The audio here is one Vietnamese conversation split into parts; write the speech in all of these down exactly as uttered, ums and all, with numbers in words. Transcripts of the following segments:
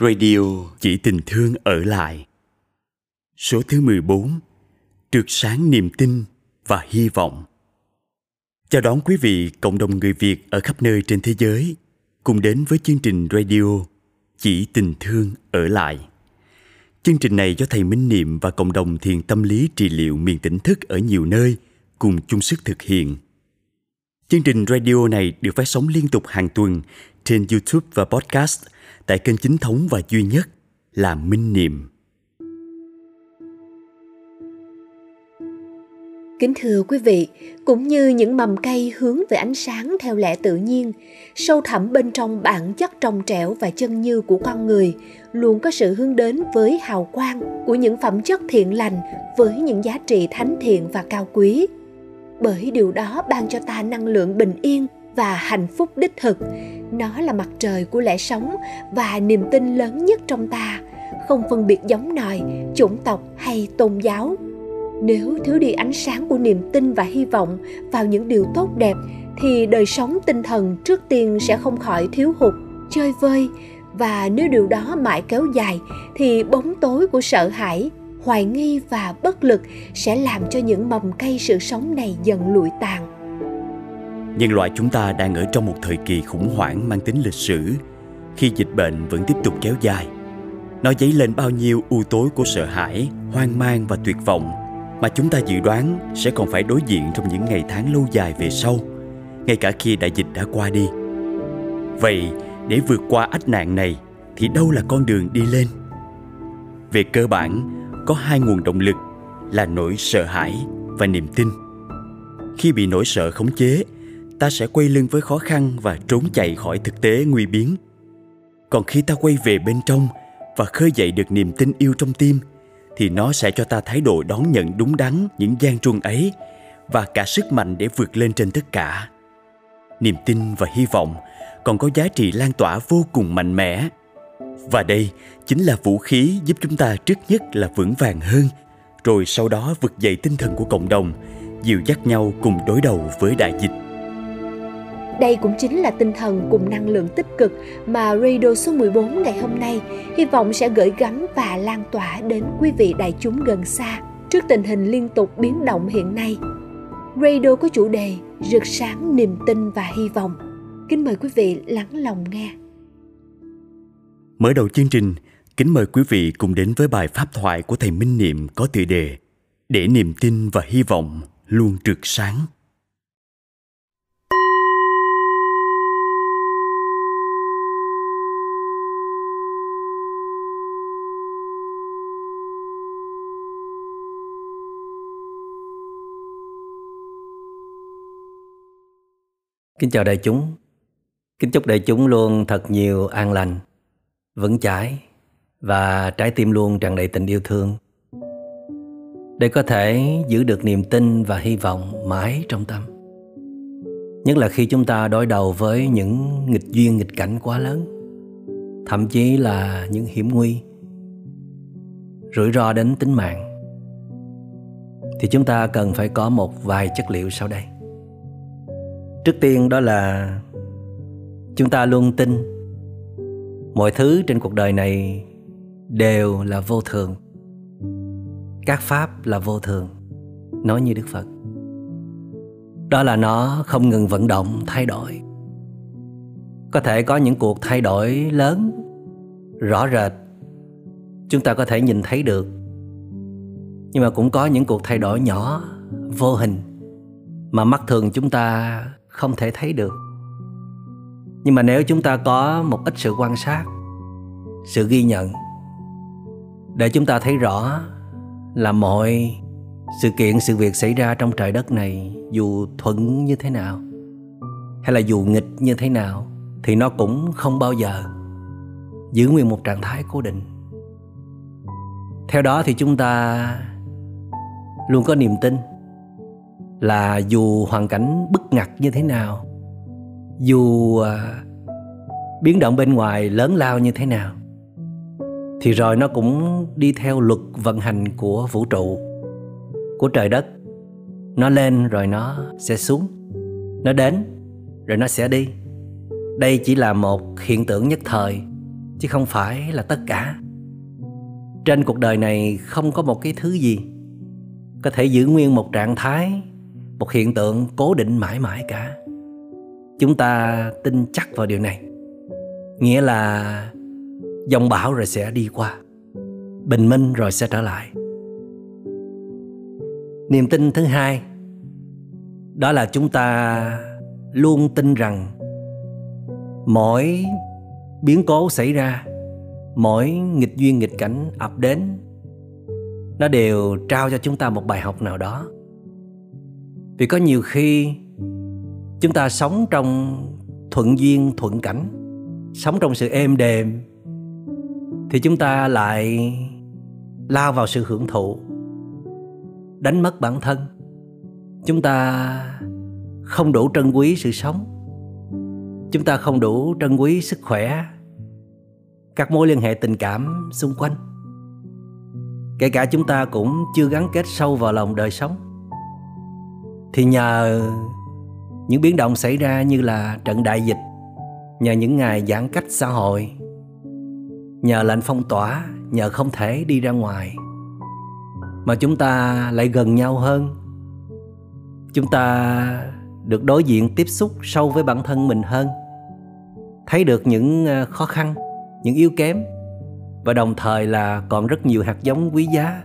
Radio Chỉ Tình Thương Ở Lại, số thứ mười bốn, rực sáng niềm tin và hy vọng. Chào đón quý vị cộng đồng người Việt ở khắp nơi trên thế giới cùng đến với chương trình Radio Chỉ Tình Thương Ở Lại. Chương trình này do Thầy Minh Niệm và cộng đồng thiền tâm lý trị liệu miền tỉnh thức ở nhiều nơi cùng chung sức thực hiện. Chương trình radio này được phát sóng liên tục hàng tuần trên YouTube và podcast tại kênh chính thống và duy nhất là Minh Niệm. Kính thưa quý vị, cũng như những mầm cây hướng về ánh sáng theo lẽ tự nhiên, sâu thẳm bên trong bản chất trong trẻo và chân như của con người luôn có sự hướng đến với hào quang của những phẩm chất thiện lành, với những giá trị thánh thiện và cao quý. Bởi điều đó ban cho ta năng lượng bình yên và hạnh phúc đích thực. Nó là mặt trời của lẽ sống và niềm tin lớn nhất trong ta, không phân biệt giống nòi, chủng tộc hay tôn giáo. Nếu thiếu đi ánh sáng của niềm tin và hy vọng vào những điều tốt đẹp, thì đời sống tinh thần trước tiên sẽ không khỏi thiếu hụt, chơi vơi. Và nếu điều đó mãi kéo dài, thì bóng tối của sợ hãi, hoài nghi và bất lực sẽ làm cho những mầm cây sự sống này dần lụi tàn. Nhân loại chúng ta đang ở trong một thời kỳ khủng hoảng mang tính lịch sử, khi dịch bệnh vẫn tiếp tục kéo dài. Nó dấy lên bao nhiêu u tối của sợ hãi, hoang mang và tuyệt vọng mà chúng ta dự đoán sẽ còn phải đối diện trong những ngày tháng lâu dài về sau, ngay cả khi đại dịch đã qua đi. Vậy, để vượt qua ách nạn này thì đâu là con đường đi lên? Về cơ bản, có hai nguồn động lực là nỗi sợ hãi và niềm tin. Khi bị nỗi sợ khống chế, ta sẽ quay lưng với khó khăn và trốn chạy khỏi thực tế nguy biến. Còn khi ta quay về bên trong và khơi dậy được niềm tin yêu trong tim, thì nó sẽ cho ta thái độ đón nhận đúng đắn những gian truân ấy và cả sức mạnh để vượt lên trên tất cả. Niềm tin và hy vọng còn có giá trị lan tỏa vô cùng mạnh mẽ. Và đây chính là vũ khí giúp chúng ta trước nhất là vững vàng hơn, rồi sau đó vực dậy tinh thần của cộng đồng, dìu dắt nhau cùng đối đầu với đại dịch. Đây cũng chính là tinh thần cùng năng lượng tích cực mà Radio số mười bốn ngày hôm nay hy vọng sẽ gửi gắm và lan tỏa đến quý vị đại chúng gần xa trước tình hình liên tục biến động hiện nay. Radio có chủ đề rực sáng niềm tin và hy vọng. Kính mời quý vị lắng lòng nghe. Mở đầu chương trình, kính mời quý vị cùng đến với bài pháp thoại của Thầy Minh Niệm có tựa đề Để niềm tin và hy vọng luôn rực sáng. Kính chào đại chúng. Kính chúc đại chúng luôn thật nhiều an lành, vững chãi và trái tim luôn tràn đầy tình yêu thương, để có thể giữ được niềm tin và hy vọng mãi trong tâm. Nhất là khi chúng ta đối đầu với những nghịch duyên, nghịch cảnh quá lớn, thậm chí là những hiểm nguy, rủi ro đến tính mạng, thì chúng ta cần phải có một vài chất liệu sau đây. Trước tiên đó là chúng ta luôn tin mọi thứ trên cuộc đời này đều là vô thường. Các pháp là vô thường, nói như Đức Phật. Đó là nó không ngừng vận động, thay đổi. Có thể có những cuộc thay đổi lớn, rõ rệt, chúng ta có thể nhìn thấy được. Nhưng mà cũng có những cuộc thay đổi nhỏ, vô hình, mà mắt thường chúng ta không thể thấy được. Nhưng mà nếu chúng ta có một ít sự quan sát, sự ghi nhận, để chúng ta thấy rõ là mọi sự kiện, sự việc xảy ra trong trời đất này, dù thuận như thế nào hay là dù nghịch như thế nào, thì nó cũng không bao giờ giữ nguyên một trạng thái cố định. Theo đó thì chúng ta luôn có niềm tin là dù hoàn cảnh bức ngặt như thế nào, dù à, biến động bên ngoài lớn lao như thế nào, thì rồi nó cũng đi theo luật vận hành của vũ trụ, của trời đất. Nó lên rồi nó sẽ xuống, nó đến rồi nó sẽ đi. Đây chỉ là một hiện tượng nhất thời chứ không phải là tất cả. Trên cuộc đời này không có một cái thứ gì có thể giữ nguyên một trạng thái, một hiện tượng cố định mãi mãi cả. Chúng ta tin chắc vào điều này. Nghĩa là dòng bão rồi sẽ đi qua, bình minh rồi sẽ trở lại. Niềm tin thứ hai, đó là chúng ta luôn tin rằng mỗi biến cố xảy ra, mỗi nghịch duyên nghịch cảnh ập đến, nó đều trao cho chúng ta một bài học nào đó. Vì có nhiều khi chúng ta sống trong thuận duyên thuận cảnh, sống trong sự êm đềm, thì chúng ta lại lao vào sự hưởng thụ, đánh mất bản thân. Chúng ta không đủ trân quý sự sống, chúng ta không đủ trân quý sức khỏe, các mối liên hệ tình cảm xung quanh. Kể cả chúng ta cũng chưa gắn kết sâu vào lòng đời sống. Thì nhờ những biến động xảy ra như là trận đại dịch, nhờ những ngày giãn cách xã hội, nhờ lệnh phong tỏa, nhờ không thể đi ra ngoài, mà chúng ta lại gần nhau hơn. Chúng ta được đối diện tiếp xúc sâu với bản thân mình hơn, thấy được những khó khăn, những yếu kém, và đồng thời là còn rất nhiều hạt giống quý giá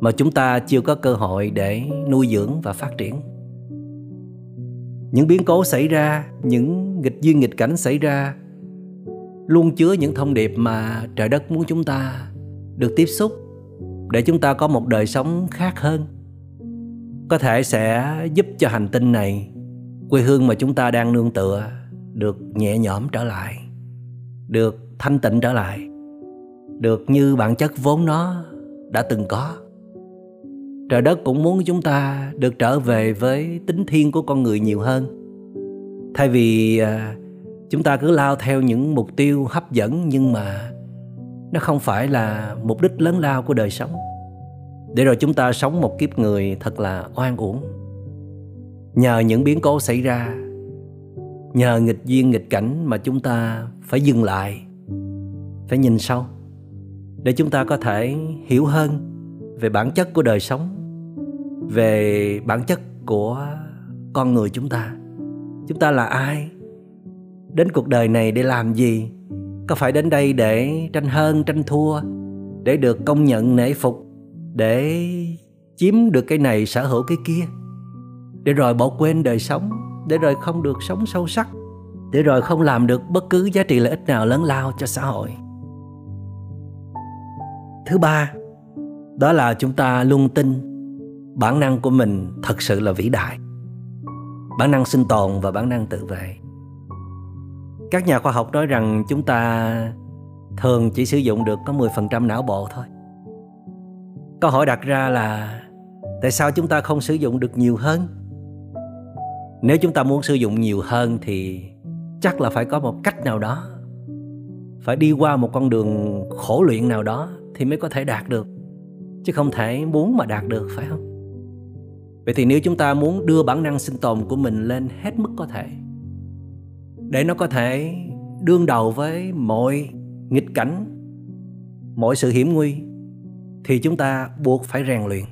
mà chúng ta chưa có cơ hội để nuôi dưỡng và phát triển. Những biến cố xảy ra, những nghịch duyên nghịch cảnh xảy ra luôn chứa những thông điệp mà trời đất muốn chúng ta được tiếp xúc, để chúng ta có một đời sống khác hơn. Có thể sẽ giúp cho hành tinh này, quê hương mà chúng ta đang nương tựa, được nhẹ nhõm trở lại, được thanh tịnh trở lại, được như bản chất vốn nó đã từng có. Trời đất cũng muốn chúng ta được trở về với tính thiên của con người nhiều hơn. Thay vì chúng ta cứ lao theo những mục tiêu hấp dẫn nhưng mà nó không phải là mục đích lớn lao của đời sống, để rồi chúng ta sống một kiếp người thật là oan uổng. Nhờ những biến cố xảy ra, nhờ nghịch duyên nghịch cảnh mà chúng ta phải dừng lại, phải nhìn sâu, để chúng ta có thể hiểu hơn về bản chất của đời sống, về bản chất của con người chúng ta. Chúng ta là ai? Đến cuộc đời này để làm gì? Có phải đến đây để tranh hơn, tranh thua, để được công nhận, nể phục, để chiếm được cái này, sở hữu cái kia, để rồi bỏ quên đời sống, để rồi không được sống sâu sắc, để rồi không làm được bất cứ giá trị lợi ích nào lớn lao cho xã hội? Thứ ba, đó là chúng ta luôn tin bản năng của mình thật sự là vĩ đại. Bản năng sinh tồn và bản năng tự vệ. Các nhà khoa học nói rằng chúng ta thường chỉ sử dụng được có mười phần trăm não bộ thôi. Câu hỏi đặt ra là tại sao chúng ta không sử dụng được nhiều hơn? Nếu chúng ta muốn sử dụng nhiều hơn thì chắc là phải có một cách nào đó, phải đi qua một con đường khổ luyện nào đó thì mới có thể đạt được, chứ không thể muốn mà đạt được, phải không? Vậy thì nếu chúng ta muốn đưa bản năng sinh tồn của mình lên hết mức có thể, để nó có thể đương đầu với mọi nghịch cảnh, mọi sự hiểm nguy, thì chúng ta buộc phải rèn luyện.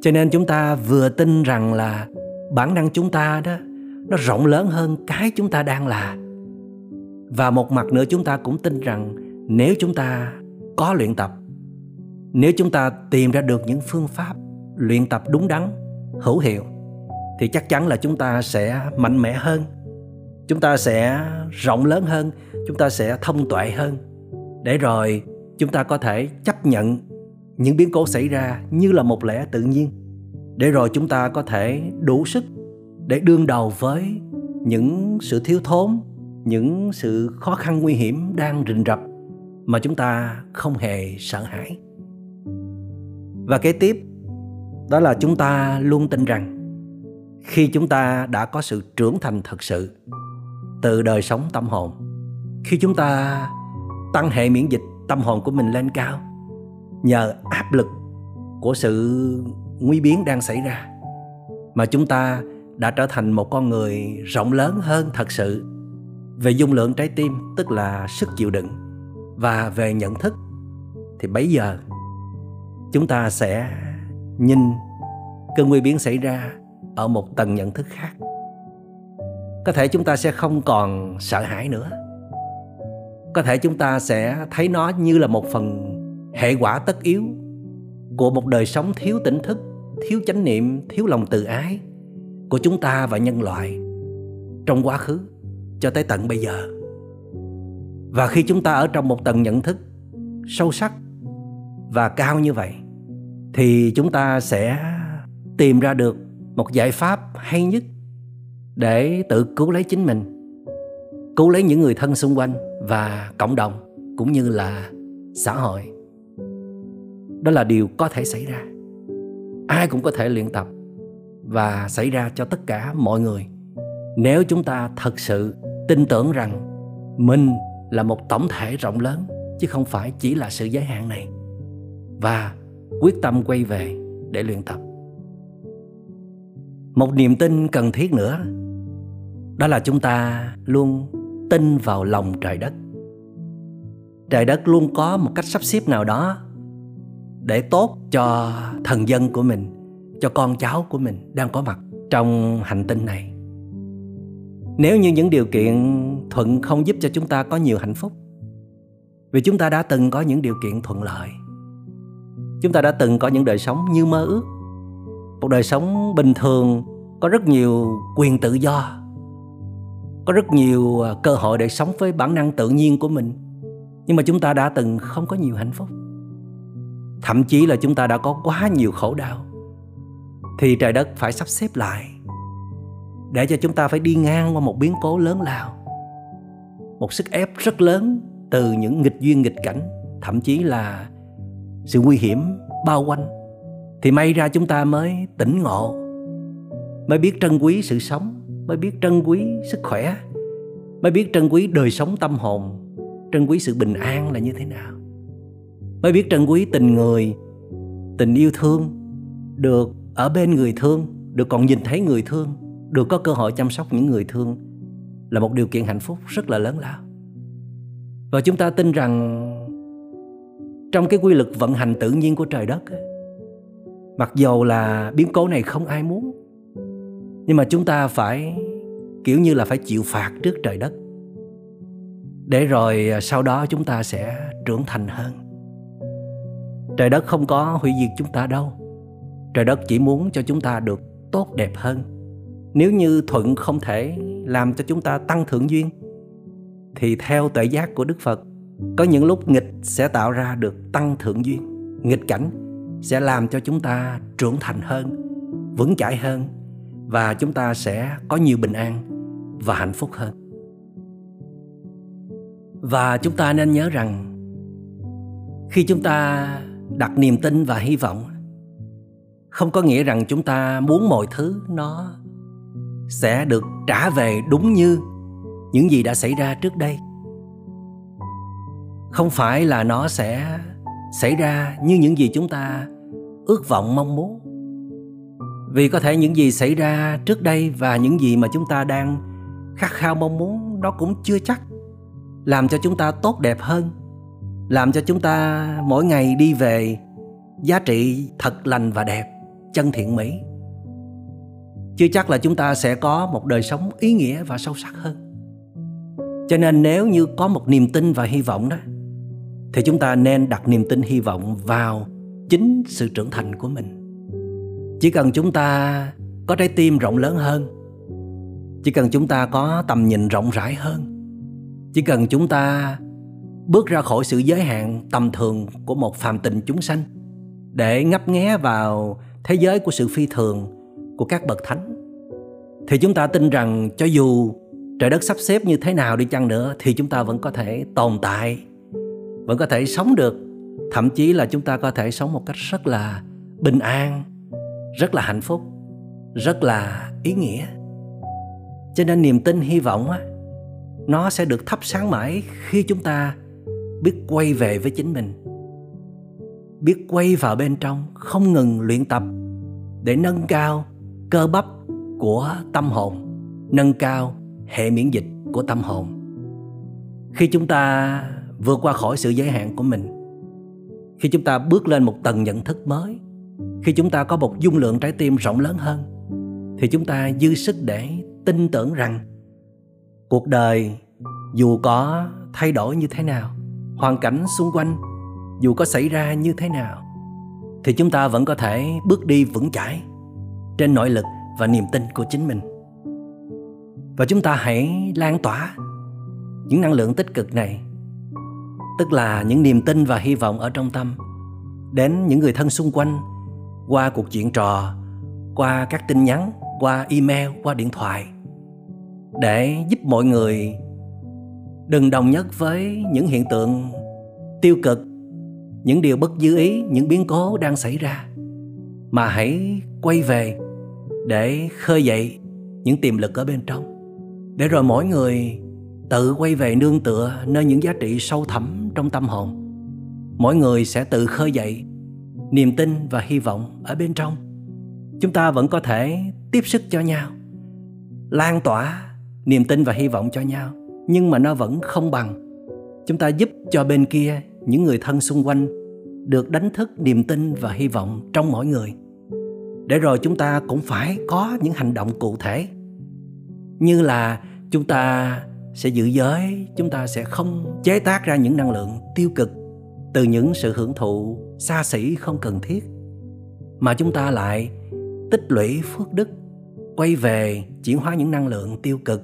Cho nên chúng ta vừa tin rằng là bản năng chúng ta đó, nó rộng lớn hơn cái chúng ta đang là. Và một mặt nữa chúng ta cũng tin rằng nếu chúng ta có luyện tập, nếu chúng ta tìm ra được những phương pháp luyện tập đúng đắn, hữu hiệu, thì chắc chắn là chúng ta sẽ mạnh mẽ hơn, chúng ta sẽ rộng lớn hơn, chúng ta sẽ thông tuệ hơn, để rồi chúng ta có thể chấp nhận những biến cố xảy ra như là một lẽ tự nhiên, để rồi chúng ta có thể đủ sức để đương đầu với những sự thiếu thốn, những sự khó khăn nguy hiểm đang rình rập mà chúng ta không hề sợ hãi. Và kế tiếp, đó là chúng ta luôn tin rằng khi chúng ta đã có sự trưởng thành thật sự từ đời sống tâm hồn, khi chúng ta tăng hệ miễn dịch tâm hồn của mình lên cao, nhờ áp lực của sự nguy biến đang xảy ra mà chúng ta đã trở thành một con người rộng lớn hơn thật sự, về dung lượng trái tim, tức là sức chịu đựng, và về nhận thức, thì bấy giờ chúng ta sẽ nhìn cơn nguy biến xảy ra ở một tầng nhận thức khác. Có thể chúng ta sẽ không còn sợ hãi nữa. Có thể chúng ta sẽ thấy nó như là một phần hệ quả tất yếu của một đời sống thiếu tỉnh thức, thiếu chánh niệm, thiếu lòng từ ái của chúng ta và nhân loại trong quá khứ cho tới tận bây giờ. Và khi chúng ta ở trong một tầng nhận thức sâu sắc và cao như vậy, thì chúng ta sẽ tìm ra được một giải pháp hay nhất để tự cứu lấy chính mình, cứu lấy những người thân xung quanh và cộng đồng cũng như là xã hội. Đó là điều có thể xảy ra. Ai cũng có thể luyện tập và xảy ra cho tất cả mọi người, nếu chúng ta thật sự tin tưởng rằng mình là một tổng thể rộng lớn, chứ không phải chỉ là sự giới hạn này, và quyết tâm quay về để luyện tập. Một niềm tin cần thiết nữa, đó là chúng ta luôn tin vào lòng trời đất. Trời đất luôn có một cách sắp xếp nào đó để tốt cho thần dân của mình, cho con cháu của mình đang có mặt trong hành tinh này. Nếu như những điều kiện thuận không giúp cho chúng ta có nhiều hạnh phúc, vì chúng ta đã từng có những điều kiện thuận lợi, chúng ta đã từng có những đời sống như mơ ước, một đời sống bình thường, có rất nhiều quyền tự do, có rất nhiều cơ hội để sống với bản năng tự nhiên của mình. Nhưng mà chúng ta đã từng không có nhiều hạnh phúc, thậm chí là chúng ta đã có quá nhiều khổ đau. Thì trời đất phải sắp xếp lại để cho chúng ta phải đi ngang qua một biến cố lớn lao, một sức ép rất lớn từ những nghịch duyên nghịch cảnh, thậm chí là sự nguy hiểm bao quanh. Thì may ra chúng ta mới tỉnh ngộ, mới biết trân quý sự sống, mới biết trân quý sức khỏe, mới biết trân quý đời sống tâm hồn, trân quý sự bình an là như thế nào, mới biết trân quý tình người, tình yêu thương, được ở bên người thương, được còn nhìn thấy người thương, được có cơ hội chăm sóc những người thương là một điều kiện hạnh phúc rất là lớn lao. Và chúng ta tin rằng trong cái quy luật vận hành tự nhiên của trời đất, mặc dù là biến cố này không ai muốn, nhưng mà chúng ta phải kiểu như là phải chịu phạt trước trời đất, để rồi sau đó chúng ta sẽ trưởng thành hơn. Trời đất không có hủy diệt chúng ta đâu. Trời đất chỉ muốn cho chúng ta được tốt đẹp hơn. Nếu như thuận không thể làm cho chúng ta tăng thượng duyên, thì theo tuệ giác của Đức Phật, có những lúc nghịch sẽ tạo ra được tăng thượng duyên. Nghịch cảnh sẽ làm cho chúng ta trưởng thành hơn, vững chãi hơn, và chúng ta sẽ có nhiều bình an và hạnh phúc hơn. Và chúng ta nên nhớ rằng, khi chúng ta đặt niềm tin và hy vọng, không có nghĩa rằng chúng ta muốn mọi thứ nó sẽ được trả về đúng như những gì đã xảy ra trước đây. Không phải là nó sẽ xảy ra như những gì chúng ta ước vọng mong muốn. Vì có thể những gì xảy ra trước đây và những gì mà chúng ta đang khát khao mong muốn, nó cũng chưa chắc làm cho chúng ta tốt đẹp hơn, làm cho chúng ta mỗi ngày đi về giá trị thật lành và đẹp, chân thiện mỹ. Chưa chắc là chúng ta sẽ có một đời sống ý nghĩa và sâu sắc hơn. Cho nên nếu như có một niềm tin và hy vọng đó, thì chúng ta nên đặt niềm tin hy vọng vào chính sự trưởng thành của mình. Chỉ cần chúng ta có trái tim rộng lớn hơn, chỉ cần chúng ta có tầm nhìn rộng rãi hơn, chỉ cần chúng ta bước ra khỏi sự giới hạn tầm thường của một phàm tình chúng sanh, để ngấp nghé vào thế giới của sự phi thường của các bậc thánh, thì chúng ta tin rằng cho dù trời đất sắp xếp như thế nào đi chăng nữa, thì chúng ta vẫn có thể tồn tại, vẫn có thể sống được. Thậm chí là chúng ta có thể sống một cách rất là bình an, rất là hạnh phúc, rất là ý nghĩa. Cho nên niềm tin hy vọng á, nó sẽ được thắp sáng mãi khi chúng ta biết quay về với chính mình, biết quay vào bên trong, không ngừng luyện tập để nâng cao cơ bắp của tâm hồn, nâng cao hệ miễn dịch của tâm hồn, Khi chúng ta vượt qua khỏi sự giới hạn của mình, khi chúng ta bước lên một tầng nhận thức mới, khi chúng ta có một dung lượng trái tim rộng lớn hơn, thì chúng ta dư sức để tin tưởng rằng cuộc đời dù có thay đổi như thế nào, hoàn cảnh xung quanh dù có xảy ra như thế nào, thì chúng ta vẫn có thể bước đi vững chãi trên nội lực và niềm tin của chính mình. Và chúng ta hãy lan tỏa những năng lượng tích cực này, tức là những niềm tin và hy vọng ở trong tâm, đến những người thân xung quanh, qua cuộc chuyện trò, qua các tin nhắn, qua email, qua điện thoại, để giúp mọi người đừng đồng nhất với những hiện tượng tiêu cực, những điều bất như ý, những biến cố đang xảy ra, mà hãy quay về để khơi dậy những tiềm lực ở bên trong, để rồi mỗi người tự quay về nương tựa nơi những giá trị sâu thẳm trong tâm hồn. Mỗi người sẽ tự khơi dậy niềm tin và hy vọng ở bên trong. Chúng ta vẫn có thể tiếp sức cho nhau, lan tỏa niềm tin và hy vọng cho nhau, nhưng mà nó vẫn không bằng chúng ta giúp cho bên kia, những người thân xung quanh được đánh thức niềm tin và hy vọng trong mỗi người. Để rồi chúng ta cũng phải có những hành động cụ thể, như là chúng ta sẽ giữ giới, chúng ta sẽ không chế tác ra những năng lượng tiêu cực từ những sự hưởng thụ xa xỉ không cần thiết, mà chúng ta lại tích lũy phước đức, quay về chuyển hóa những năng lượng tiêu cực,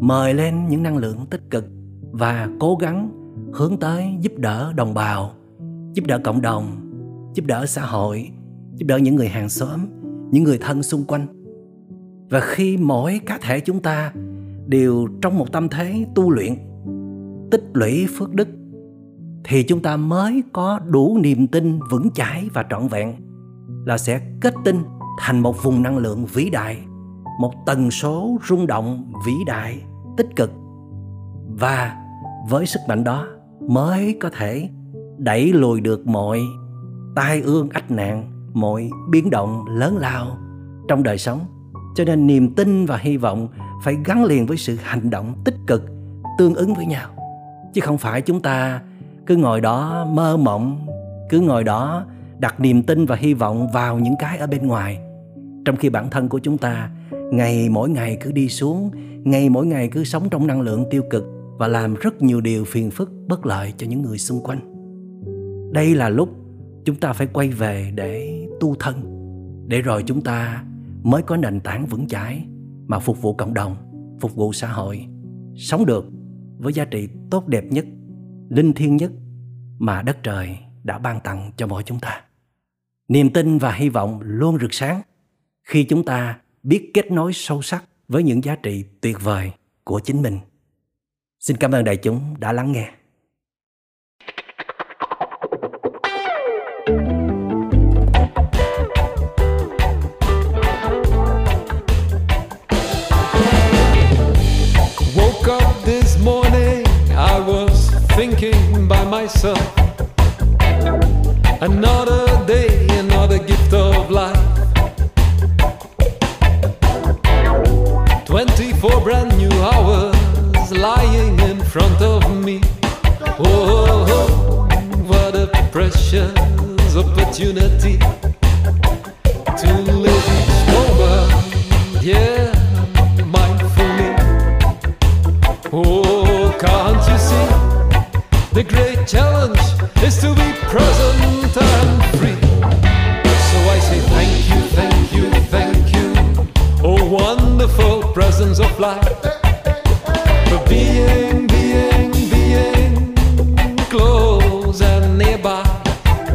mời lên những năng lượng tích cực và cố gắng hướng tới giúp đỡ đồng bào, giúp đỡ cộng đồng, giúp đỡ xã hội, giúp đỡ những người hàng xóm, những người thân xung quanh. Và khi mỗi cá thể chúng ta đều trong một tâm thế tu luyện, tích lũy phước đức, thì chúng ta mới có đủ niềm tin vững chãi và trọn vẹn là sẽ kết tinh thành một vùng năng lượng vĩ đại, một tần số rung động vĩ đại, tích cực. Và với sức mạnh đó mới có thể đẩy lùi được mọi tai ương ách nạn, mọi biến động lớn lao trong đời sống. Cho nên niềm tin và hy vọng phải gắn liền với sự hành động tích cực tương ứng với nhau, chứ không phải chúng ta cứ ngồi đó mơ mộng, cứ ngồi đó đặt niềm tin và hy vọng vào những cái ở bên ngoài, trong khi bản thân của chúng ta ngày mỗi ngày cứ đi xuống, ngày mỗi ngày cứ sống trong năng lượng tiêu cực và làm rất nhiều điều phiền phức bất lợi cho những người xung quanh. Đây là lúc chúng ta phải quay về để tu thân, để rồi chúng ta mới có nền tảng vững chãi mà phục vụ cộng đồng, phục vụ xã hội, sống được với giá trị tốt đẹp nhất, linh thiêng nhất mà đất trời đã ban tặng cho mỗi chúng ta. Niềm tin và hy vọng luôn rực sáng khi chúng ta biết kết nối sâu sắc với những giá trị tuyệt vời của chính mình. Xin cảm ơn đại chúng đã lắng nghe. Woke up this morning, I was thinking by myself. Another day, another gift of life. Twenty-four brand new hours lying in front of me. Oh, what a precious opportunity to live sober, yeah, mindfully. Oh, can't you see? The great challenge is to be present and free. So I say thank you, thank you, thank you. Oh, wonderful presence of life. For being, being, being close and nearby,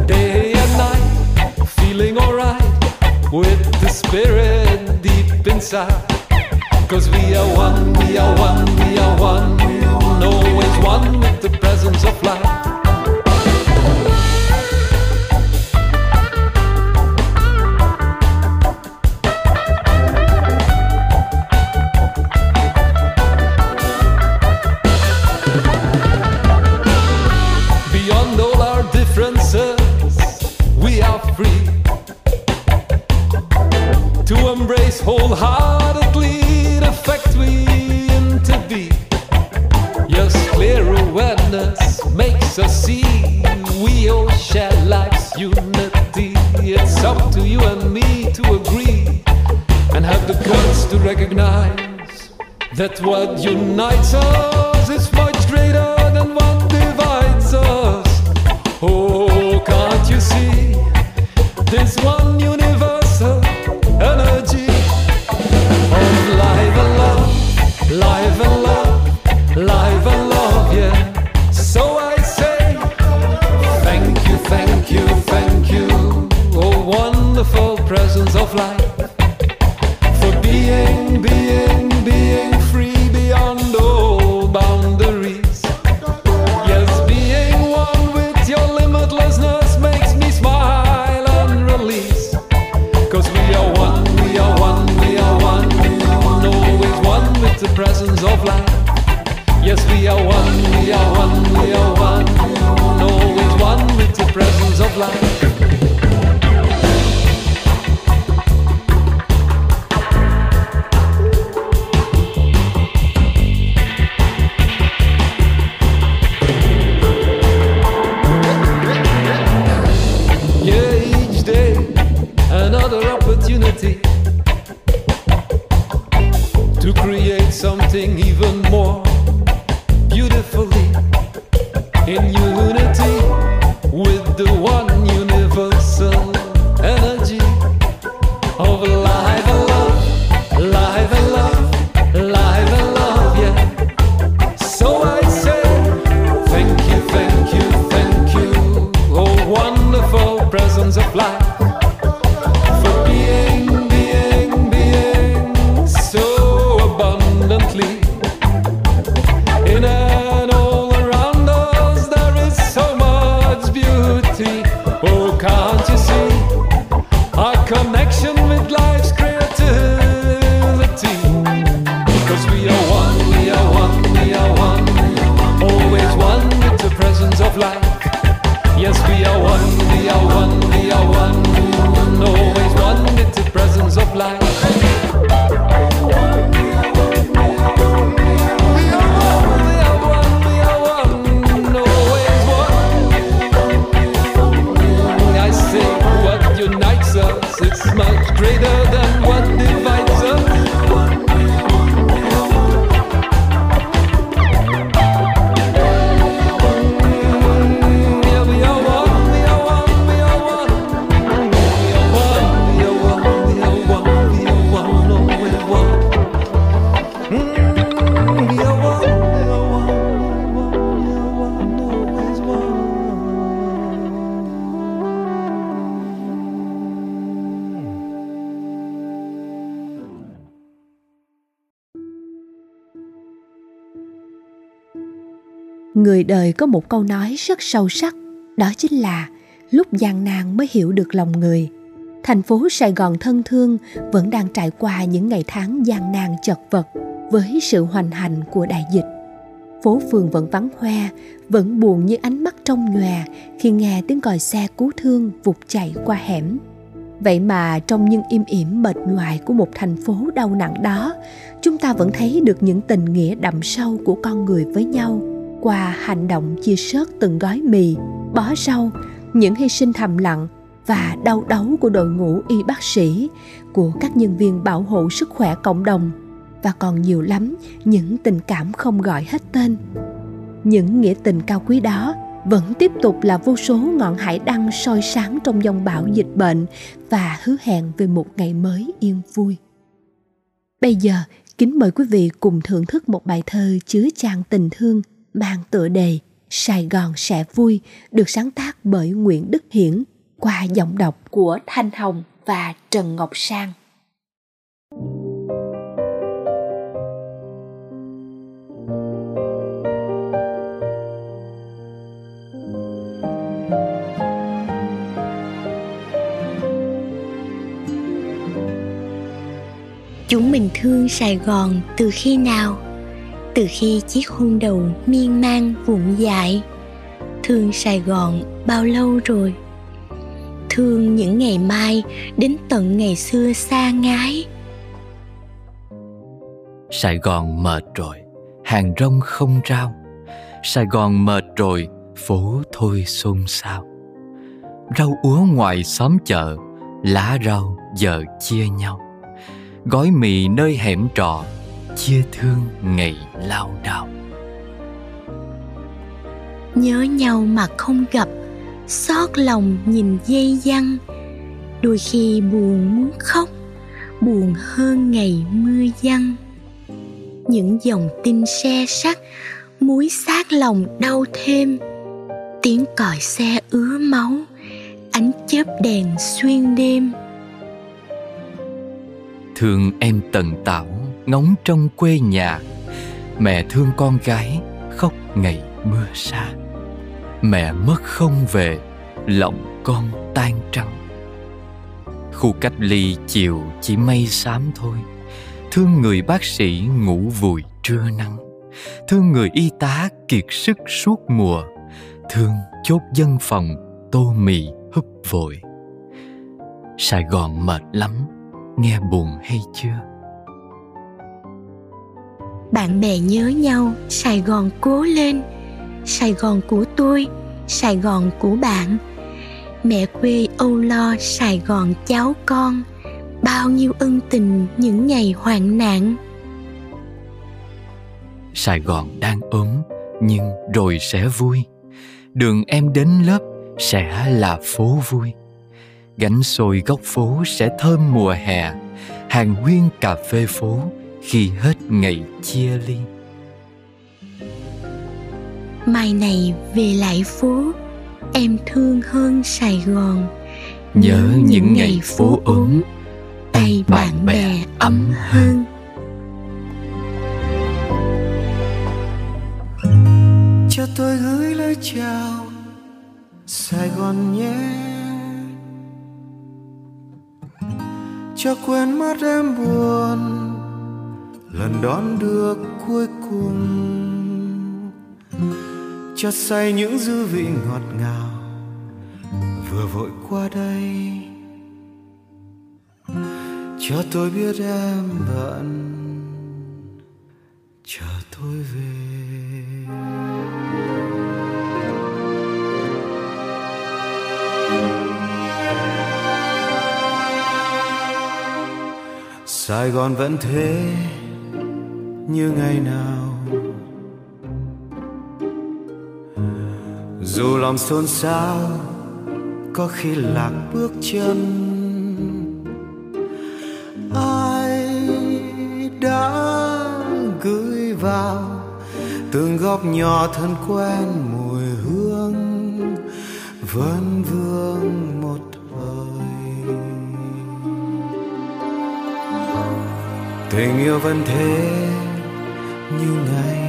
day and night, feeling alright with the spirit deep inside. Cause we are one, we are one, we are one, always one with the presence of life. Wholeheartedly the fact we aim to be. Yes, clear away. succeed, we all share life's unity. It's up to you and me to agree and have the guts to recognize that what unites us is much greater than what divides us. Oh, can't you see? There's one universal energy of life and love, life and love, life and love, yeah. So I say, thank you, thank you, thank you. Oh, wonderful presence of life. For being, being, being free beyond all boundaries. Yes, being one with your limitlessness makes me smile and release. Cause we are one, we are one, we are one, we are one, always one with the presence of life. Yes, we are one, we are one, we are one, always one with the presence of life. Something even more beautifully in unity with the one universal energy of life and love, life and love, life and love, yeah. So I say, thank you, thank you, thank you, oh wonderful presence of life. Người đời có một câu nói rất sâu sắc, đó chính là lúc gian nan mới hiểu được lòng người. Thành phố Sài Gòn thân thương vẫn đang trải qua những ngày tháng gian nan chật vật với sự hoành hành của đại dịch. Phố phường vẫn vắng hoe, vẫn buồn như ánh mắt trong nhòe khi nghe tiếng còi xe cứu thương vụt chạy qua hẻm. Vậy mà trong những im ỉm mệt nhoài của một thành phố đau nặng đó, chúng ta vẫn thấy được những tình nghĩa đậm sâu của con người với nhau, qua hành động chia sớt từng gói mì, bó rau, những hy sinh thầm lặng và đau đớn của đội ngũ y bác sĩ, của các nhân viên bảo hộ sức khỏe cộng đồng, và còn nhiều lắm những tình cảm không gọi hết tên. Những nghĩa tình cao quý đó vẫn tiếp tục là vô số ngọn hải đăng soi sáng trong dòng bão dịch bệnh và hứa hẹn về một ngày mới yên vui. Bây giờ, kính mời quý vị cùng thưởng thức một bài thơ chứa chan tình thương mang tựa đề Sài Gòn sẽ vui, được sáng tác bởi Nguyễn Đức Hiển qua giọng đọc của Thanh Hồng và Trần Ngọc Sang. Chúng mình thương Sài Gòn từ khi nào? Từ khi chiếc hôn đầu miên man vụng dại. Thương Sài Gòn bao lâu rồi? Thương những ngày mai đến tận ngày xưa xa ngái. Sài Gòn mệt rồi, hàng rong không rau. Sài Gòn mệt rồi, phố thôi xôn xao. Rau úa ngoài xóm chợ, lá rau giờ chia nhau. Gói mì nơi hẻm trọ, chia thương ngày lao đao. Nhớ nhau mà không gặp, xót lòng nhìn dây giăng. Đôi khi buồn muốn khóc, buồn hơn ngày mưa giăng. Những dòng tin xe sắt, muối xác lòng đau thêm. Tiếng còi xe ứa máu, ánh chớp đèn xuyên đêm. Thương em tần tảo ngóng trong quê nhà, mẹ thương con gái khóc ngày mưa xa. Mẹ mất không về, lòng con tan trăng. Khu cách ly chiều chỉ mây xám thôi, thương người bác sĩ ngủ vùi trưa nắng. Thương người y tá kiệt sức suốt mùa, thương chốt dân phòng tô mì húp vội. Sài Gòn mệt lắm, nghe buồn hay chưa? Bạn bè nhớ nhau, Sài Gòn cố lên. Sài Gòn của tôi, Sài Gòn của bạn. Mẹ quê âu lo Sài Gòn cháu con. Bao nhiêu ân tình những ngày hoạn nạn. Sài Gòn đang ốm, nhưng rồi sẽ vui. Đường em đến lớp sẽ là phố vui. Gánh xôi góc phố sẽ thơm mùa hè. Hàng huyên cà phê phố khi hết ngày chia ly. Mai này về lại phố, em thương hơn Sài Gòn. Nhớ những, những ngày, ngày phố ốm, tay bạn bè ấm hơn. Cho tôi gửi lời chào Sài Gòn nhé, cho quên mất em buồn lần đón được cuối cùng. Cho say những dư vị ngọt ngào vừa vội qua đây. Cho tôi biết em bận chờ tôi về. Sài Gòn vẫn thế như ngày nào, dù lòng xôn xao có khi lạc bước chân. Ai đã gửi vào từng góc nhỏ thân quen mùi hương vẫn vương một thời. Tình yêu vẫn thế như ngày,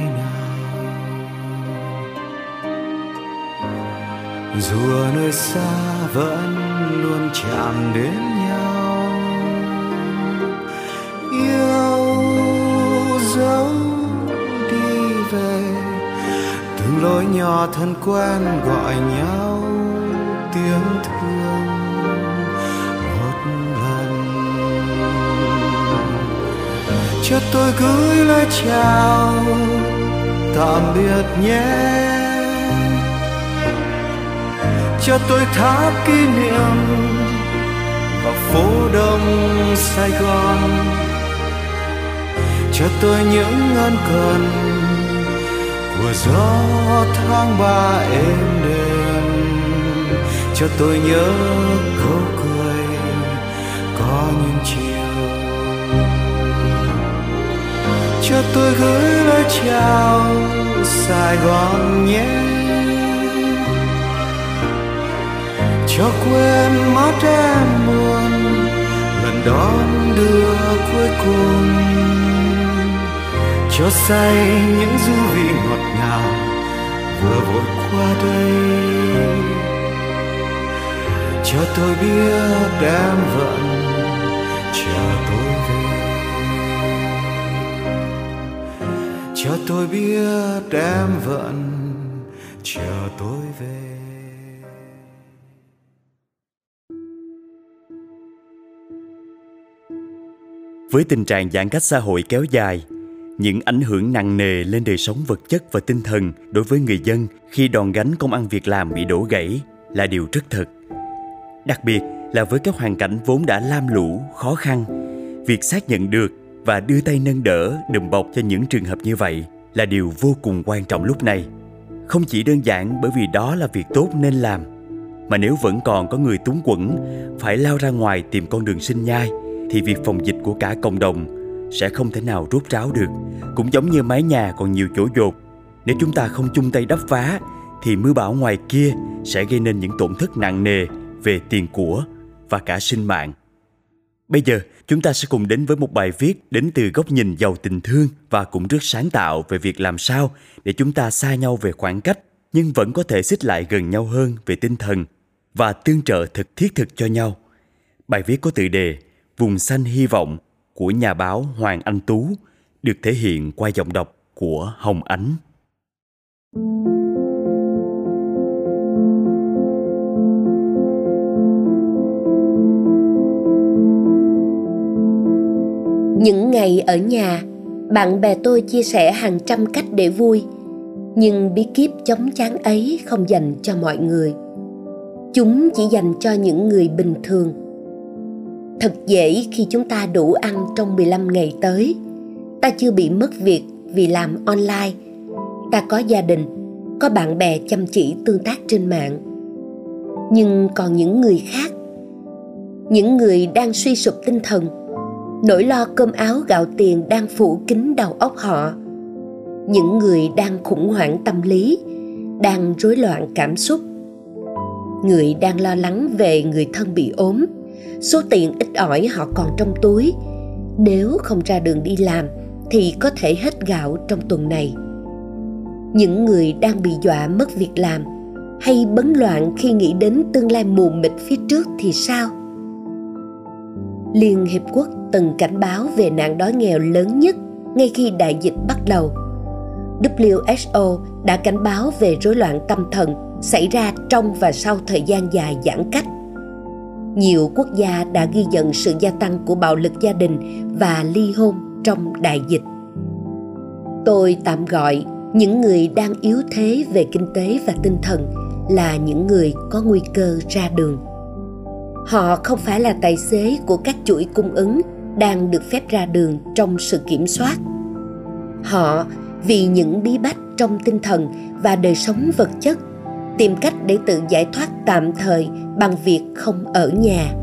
dù ở nơi xa vẫn luôn chạm đến nhau. Yêu dấu đi về từng lối nhỏ thân quen gọi nhau tiếng thương một lần. Cho tôi gửi lời chào tạm biệt nhé, cho tôi tháp kỷ niệm vào phố đông Sài Gòn. Cho tôi những ân cần của gió tháng ba êm đềm. Cho tôi nhớ câu cười có những chiều. Cho tôi gửi lời chào Sài Gòn nhé, cho quên mất em buồn lần đón đưa cuối cùng. Cho say những du vị ngọt ngào vừa vội qua đây. Cho tôi biết em vẫn chờ tôi về. Cho tôi biết em vẫn chờ tôi về. Với tình trạng giãn cách xã hội kéo dài, Những ảnh hưởng nặng nề lên đời sống vật chất và tinh thần đối với người dân khi đòn gánh công ăn việc làm bị đổ gãy là điều rất thật. Đặc biệt là với các hoàn cảnh vốn đã lam lũ, khó khăn, việc xác nhận được và đưa tay nâng đỡ, đùm bọc cho những trường hợp như vậy là điều vô cùng quan trọng lúc này. Không chỉ đơn giản bởi vì đó là việc tốt nên làm, mà nếu vẫn còn có người túng quẫn phải lao ra ngoài tìm con đường sinh nhai, thì việc phòng dịch của cả cộng đồng sẽ không thể nào rốt ráo được. Cũng giống như mái nhà còn nhiều chỗ dột, nếu chúng ta không chung tay đắp vá thì mưa bão ngoài kia sẽ gây nên những tổn thất nặng nề về tiền của và cả sinh mạng. Bây giờ chúng ta sẽ cùng đến với một bài viết đến từ góc nhìn giàu tình thương và cũng rất sáng tạo về việc làm sao để chúng ta xa nhau về khoảng cách nhưng vẫn có thể xích lại gần nhau hơn về tinh thần và tương trợ thực thiết thực cho nhau. Bài viết có tựa đề Vùng Xanh Hy Vọng của nhà báo Hoàng Anh Tú được thể hiện qua giọng đọc của Hồng Ánh. Những ngày ở nhà, bạn bè tôi chia sẻ hàng trăm cách để vui, nhưng bí kíp chống chán ấy không dành cho mọi người. Chúng chỉ dành cho những người bình thường. Thật dễ khi chúng ta đủ ăn trong mười lăm ngày tới. Ta chưa bị mất việc vì làm online. Ta có gia đình, có bạn bè chăm chỉ tương tác trên mạng. Nhưng còn những người khác, những người đang suy sụp tinh thần, nỗi lo cơm áo gạo tiền đang phủ kín đầu óc họ, những người đang khủng hoảng tâm lý, đang rối loạn cảm xúc, người đang lo lắng về người thân bị ốm, số tiền ít ỏi họ còn trong túi, nếu không ra đường đi làm thì có thể hết gạo trong tuần này, những người đang bị dọa mất việc làm hay bấn loạn khi nghĩ đến tương lai mù mịt phía trước thì sao? Liên Hiệp Quốc từng cảnh báo về nạn đói nghèo lớn nhất ngay khi đại dịch bắt đầu. W H O đã cảnh báo về rối loạn tâm thần xảy ra trong và sau thời gian dài giãn cách. Nhiều quốc gia đã ghi nhận sự gia tăng của bạo lực gia đình và ly hôn trong đại dịch. Tôi tạm gọi những người đang yếu thế về kinh tế và tinh thần là những người có nguy cơ ra đường. Họ không phải là tài xế của các chuỗi cung ứng đang được phép ra đường trong sự kiểm soát. Họ vì những bí bách trong tinh thần và đời sống vật chất tìm cách để tự giải thoát tạm thời bằng việc không ở nhà.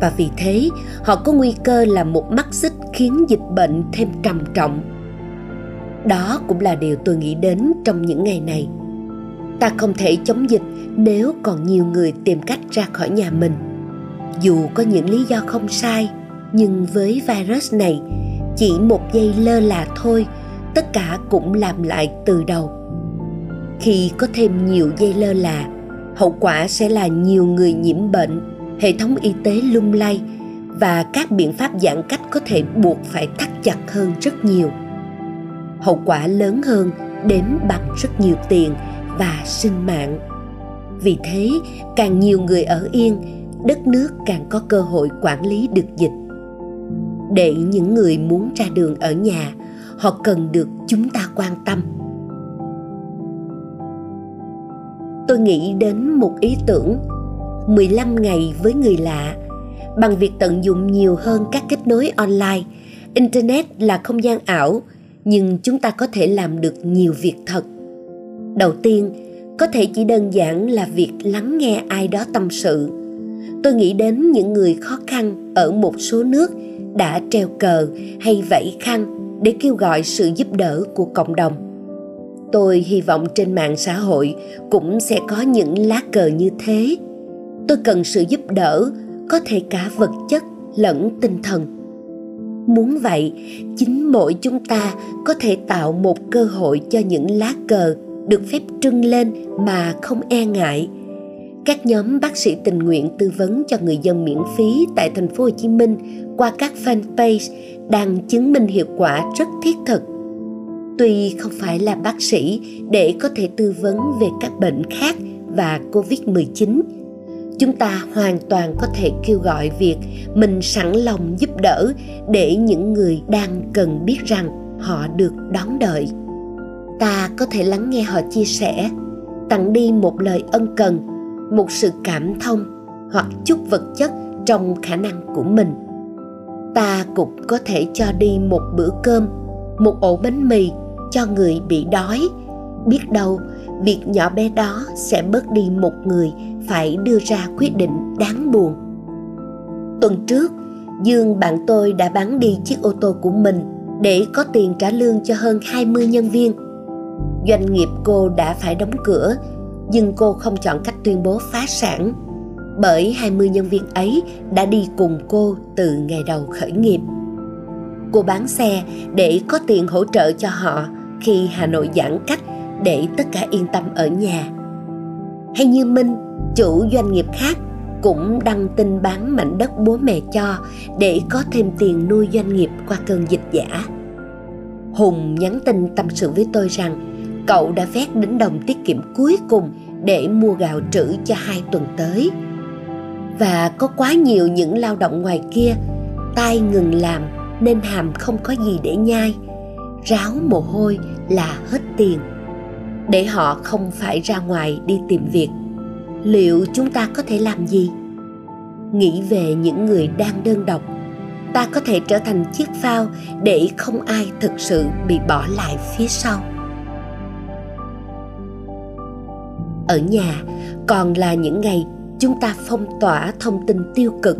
Và vì thế, họ có nguy cơ là một mắt xích khiến dịch bệnh thêm trầm trọng. Đó cũng là điều tôi nghĩ đến trong những ngày này. Ta không thể chống dịch nếu còn nhiều người tìm cách ra khỏi nhà mình. Dù có những lý do không sai, nhưng với virus này, chỉ một giây lơ là thôi, tất cả cũng làm lại từ đầu. Khi có thêm nhiều giây lơ là, hậu quả sẽ là nhiều người nhiễm bệnh, hệ thống y tế lung lay và các biện pháp giãn cách có thể buộc phải thắt chặt hơn rất nhiều. Hậu quả lớn hơn đếm bằng rất nhiều tiền và sinh mạng. Vì thế, càng nhiều người ở yên, đất nước càng có cơ hội quản lý được dịch. Để những người muốn ra đường ở nhà, họ cần được chúng ta quan tâm. Tôi nghĩ đến một ý tưởng mười lăm ngày với người lạ. Bằng việc tận dụng nhiều hơn các kết nối online, Internet là không gian ảo, nhưng chúng ta có thể làm được nhiều việc thật. Đầu tiên, có thể chỉ đơn giản là việc lắng nghe ai đó tâm sự. Tôi nghĩ đến những người khó khăn ở một số nước đã treo cờ hay vẫy khăn để kêu gọi sự giúp đỡ của cộng đồng. Tôi hy vọng trên mạng xã hội cũng sẽ có những lá cờ như thế. Tôi cần sự giúp đỡ, có thể cả vật chất lẫn tinh thần. Muốn vậy, chính mỗi chúng ta có thể tạo một cơ hội cho những lá cờ được phép trưng lên mà không e ngại. Các nhóm bác sĩ tình nguyện tư vấn cho người dân miễn phí tại thành phố Hồ Chí Minh qua các fanpage đang chứng minh hiệu quả rất thiết thực. Tuy không phải là bác sĩ để có thể tư vấn về các bệnh khác và covid mười chín, chúng ta hoàn toàn có thể kêu gọi việc mình sẵn lòng giúp đỡ để những người đang cần biết rằng họ được đón đợi. Ta có thể lắng nghe họ chia sẻ, tặng đi một lời ân cần, một sự cảm thông hoặc chút vật chất trong khả năng của mình. Ta cũng có thể cho đi một bữa cơm, một ổ bánh mì cho người bị đói. Biết đâu, việc nhỏ bé đó sẽ bớt đi một người phải đưa ra quyết định đáng buồn. Tuần trước, Dương bạn tôi đã bán đi chiếc ô tô của mình để có tiền trả lương cho hơn hai mươi nhân viên. Doanh nghiệp cô đã phải đóng cửa, nhưng cô không chọn cách tuyên bố phá sản, bởi hai mươi nhân viên ấy đã đi cùng cô từ ngày đầu khởi nghiệp. Cô bán xe để có tiền hỗ trợ cho họ khi Hà Nội giãn cách, để tất cả yên tâm ở nhà. Hay như Minh, chủ doanh nghiệp khác, cũng đăng tin bán mảnh đất bố mẹ cho để có thêm tiền nuôi doanh nghiệp qua cơn dịch giả. Hùng nhắn tin tâm sự với tôi rằng cậu đã vét đến đồng tiết kiệm cuối cùng để mua gạo trữ cho hai tuần tới. Và có quá nhiều những lao động ngoài kia, tai ngừng làm nên hàm không có gì để nhai, ráo mồ hôi là hết tiền, để họ không phải ra ngoài đi tìm việc. Liệu chúng ta có thể làm gì? Nghĩ về những người đang đơn độc, ta có thể trở thành chiếc phao để không ai thực sự bị bỏ lại phía sau. Ở nhà còn là những ngày chúng ta phong tỏa thông tin tiêu cực,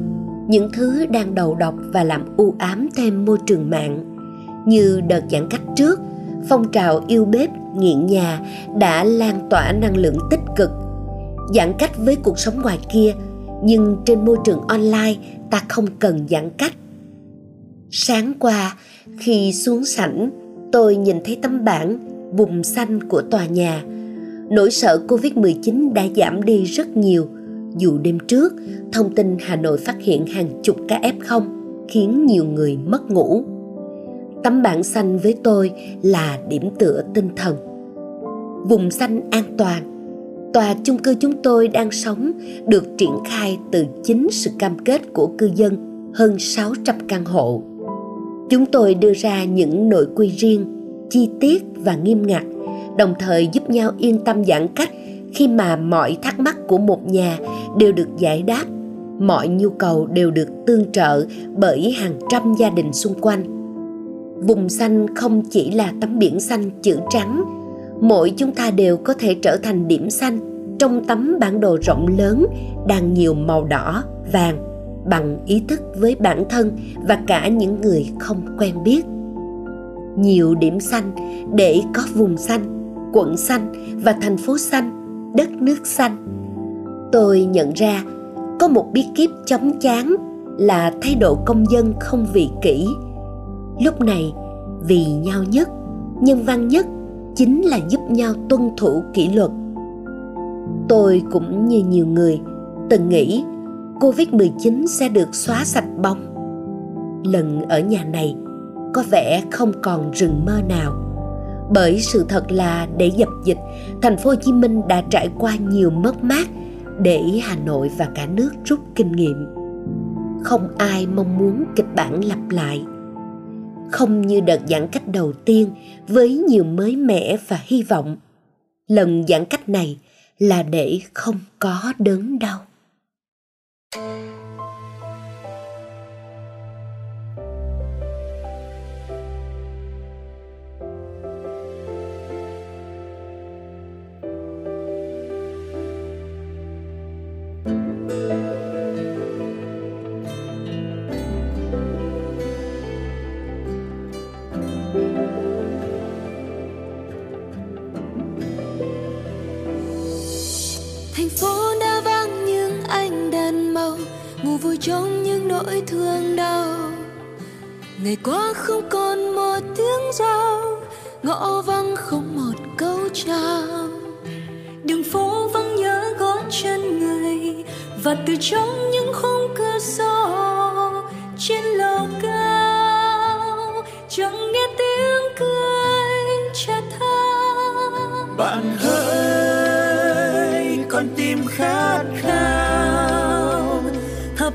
những thứ đang đầu độc và làm u ám thêm môi trường mạng. Như đợt giãn cách trước, phong trào yêu bếp, nghiện nhà đã lan tỏa năng lượng tích cực. Giãn cách với cuộc sống ngoài kia, nhưng trên môi trường online ta không cần giãn cách. Sáng qua, khi xuống sảnh, tôi nhìn thấy tấm bảng vùng xanh của tòa nhà. Nỗi sợ covid mười chín đã giảm đi rất nhiều, dù đêm trước thông tin Hà Nội phát hiện hàng chục ca ép không khiến nhiều người mất ngủ. Tấm bảng xanh với tôi là điểm tựa tinh thần. Vùng xanh an toàn. Tòa chung cư chúng tôi đang sống được triển khai từ chính sự cam kết của cư dân hơn sáu trăm căn hộ. Chúng tôi đưa ra những nội quy riêng, chi tiết và nghiêm ngặt, đồng thời giúp nhau yên tâm giãn cách khi mà mọi thắc mắc của một nhà đều được giải đáp, mọi nhu cầu đều được tương trợ bởi hàng trăm gia đình xung quanh. Vùng xanh không chỉ là tấm biển xanh chữ trắng, mỗi chúng ta đều có thể trở thành điểm xanh trong tấm bản đồ rộng lớn đang nhiều màu đỏ, vàng, bằng ý thức với bản thân và cả những người không quen biết. Nhiều điểm xanh để có vùng xanh, quận xanh và thành phố xanh, đất nước xanh. Tôi nhận ra có một bí kíp chóng chán là thái độ công dân không vị kỷ. Lúc này, vì nhau nhất, nhân văn nhất chính là giúp nhau tuân thủ kỷ luật. Tôi cũng như nhiều người từng nghĩ covid mười chín sẽ được xóa sạch bóng. Lần ở nhà này có vẻ không còn rừng mơ nào, bởi sự thật là để dập dịch, thành phố Hồ Chí Minh đã trải qua nhiều mất mát để Hà Nội và cả nước rút kinh nghiệm. Không ai mong muốn kịch bản lặp lại. Không như đợt giãn cách đầu tiên với nhiều mới mẻ và hy vọng, lần giãn cách này là để không có đớn đau. Vui trong những nỗi thương đau, ngày qua không còn một tiếng giao, ngõ vắng không một câu chào, đường phố vắng nhớ gót chân người, và từ trong những khung cửa sổ trên lầu cao chẳng nghe tiếng cười cha tha. Bạn ơi, con tim khát khao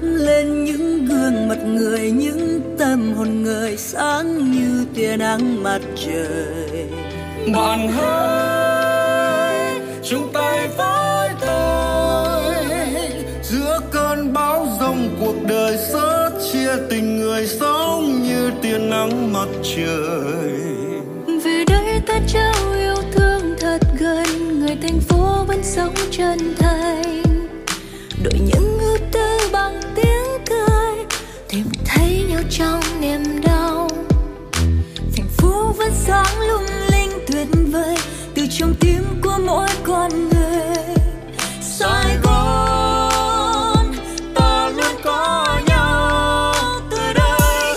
thắp lên những gương mặt người, những tâm hồn người sáng như tia nắng mặt trời. Bạn hãy chung tay với tôi giữa cơn bão giông cuộc đời, sớt chia tình người sống như tia nắng mặt trời. Về đây ta trao yêu thương thật gần, người thành phố vẫn sống chân thành, đội những ưu tư bằng tiếng cười, tìm thấy nhau trong niềm đau. Thành phố vẫn sáng lung linh tuyệt vời từ trong tim của mỗi con người. Sài Gòn ta luôn có nhau từ đây.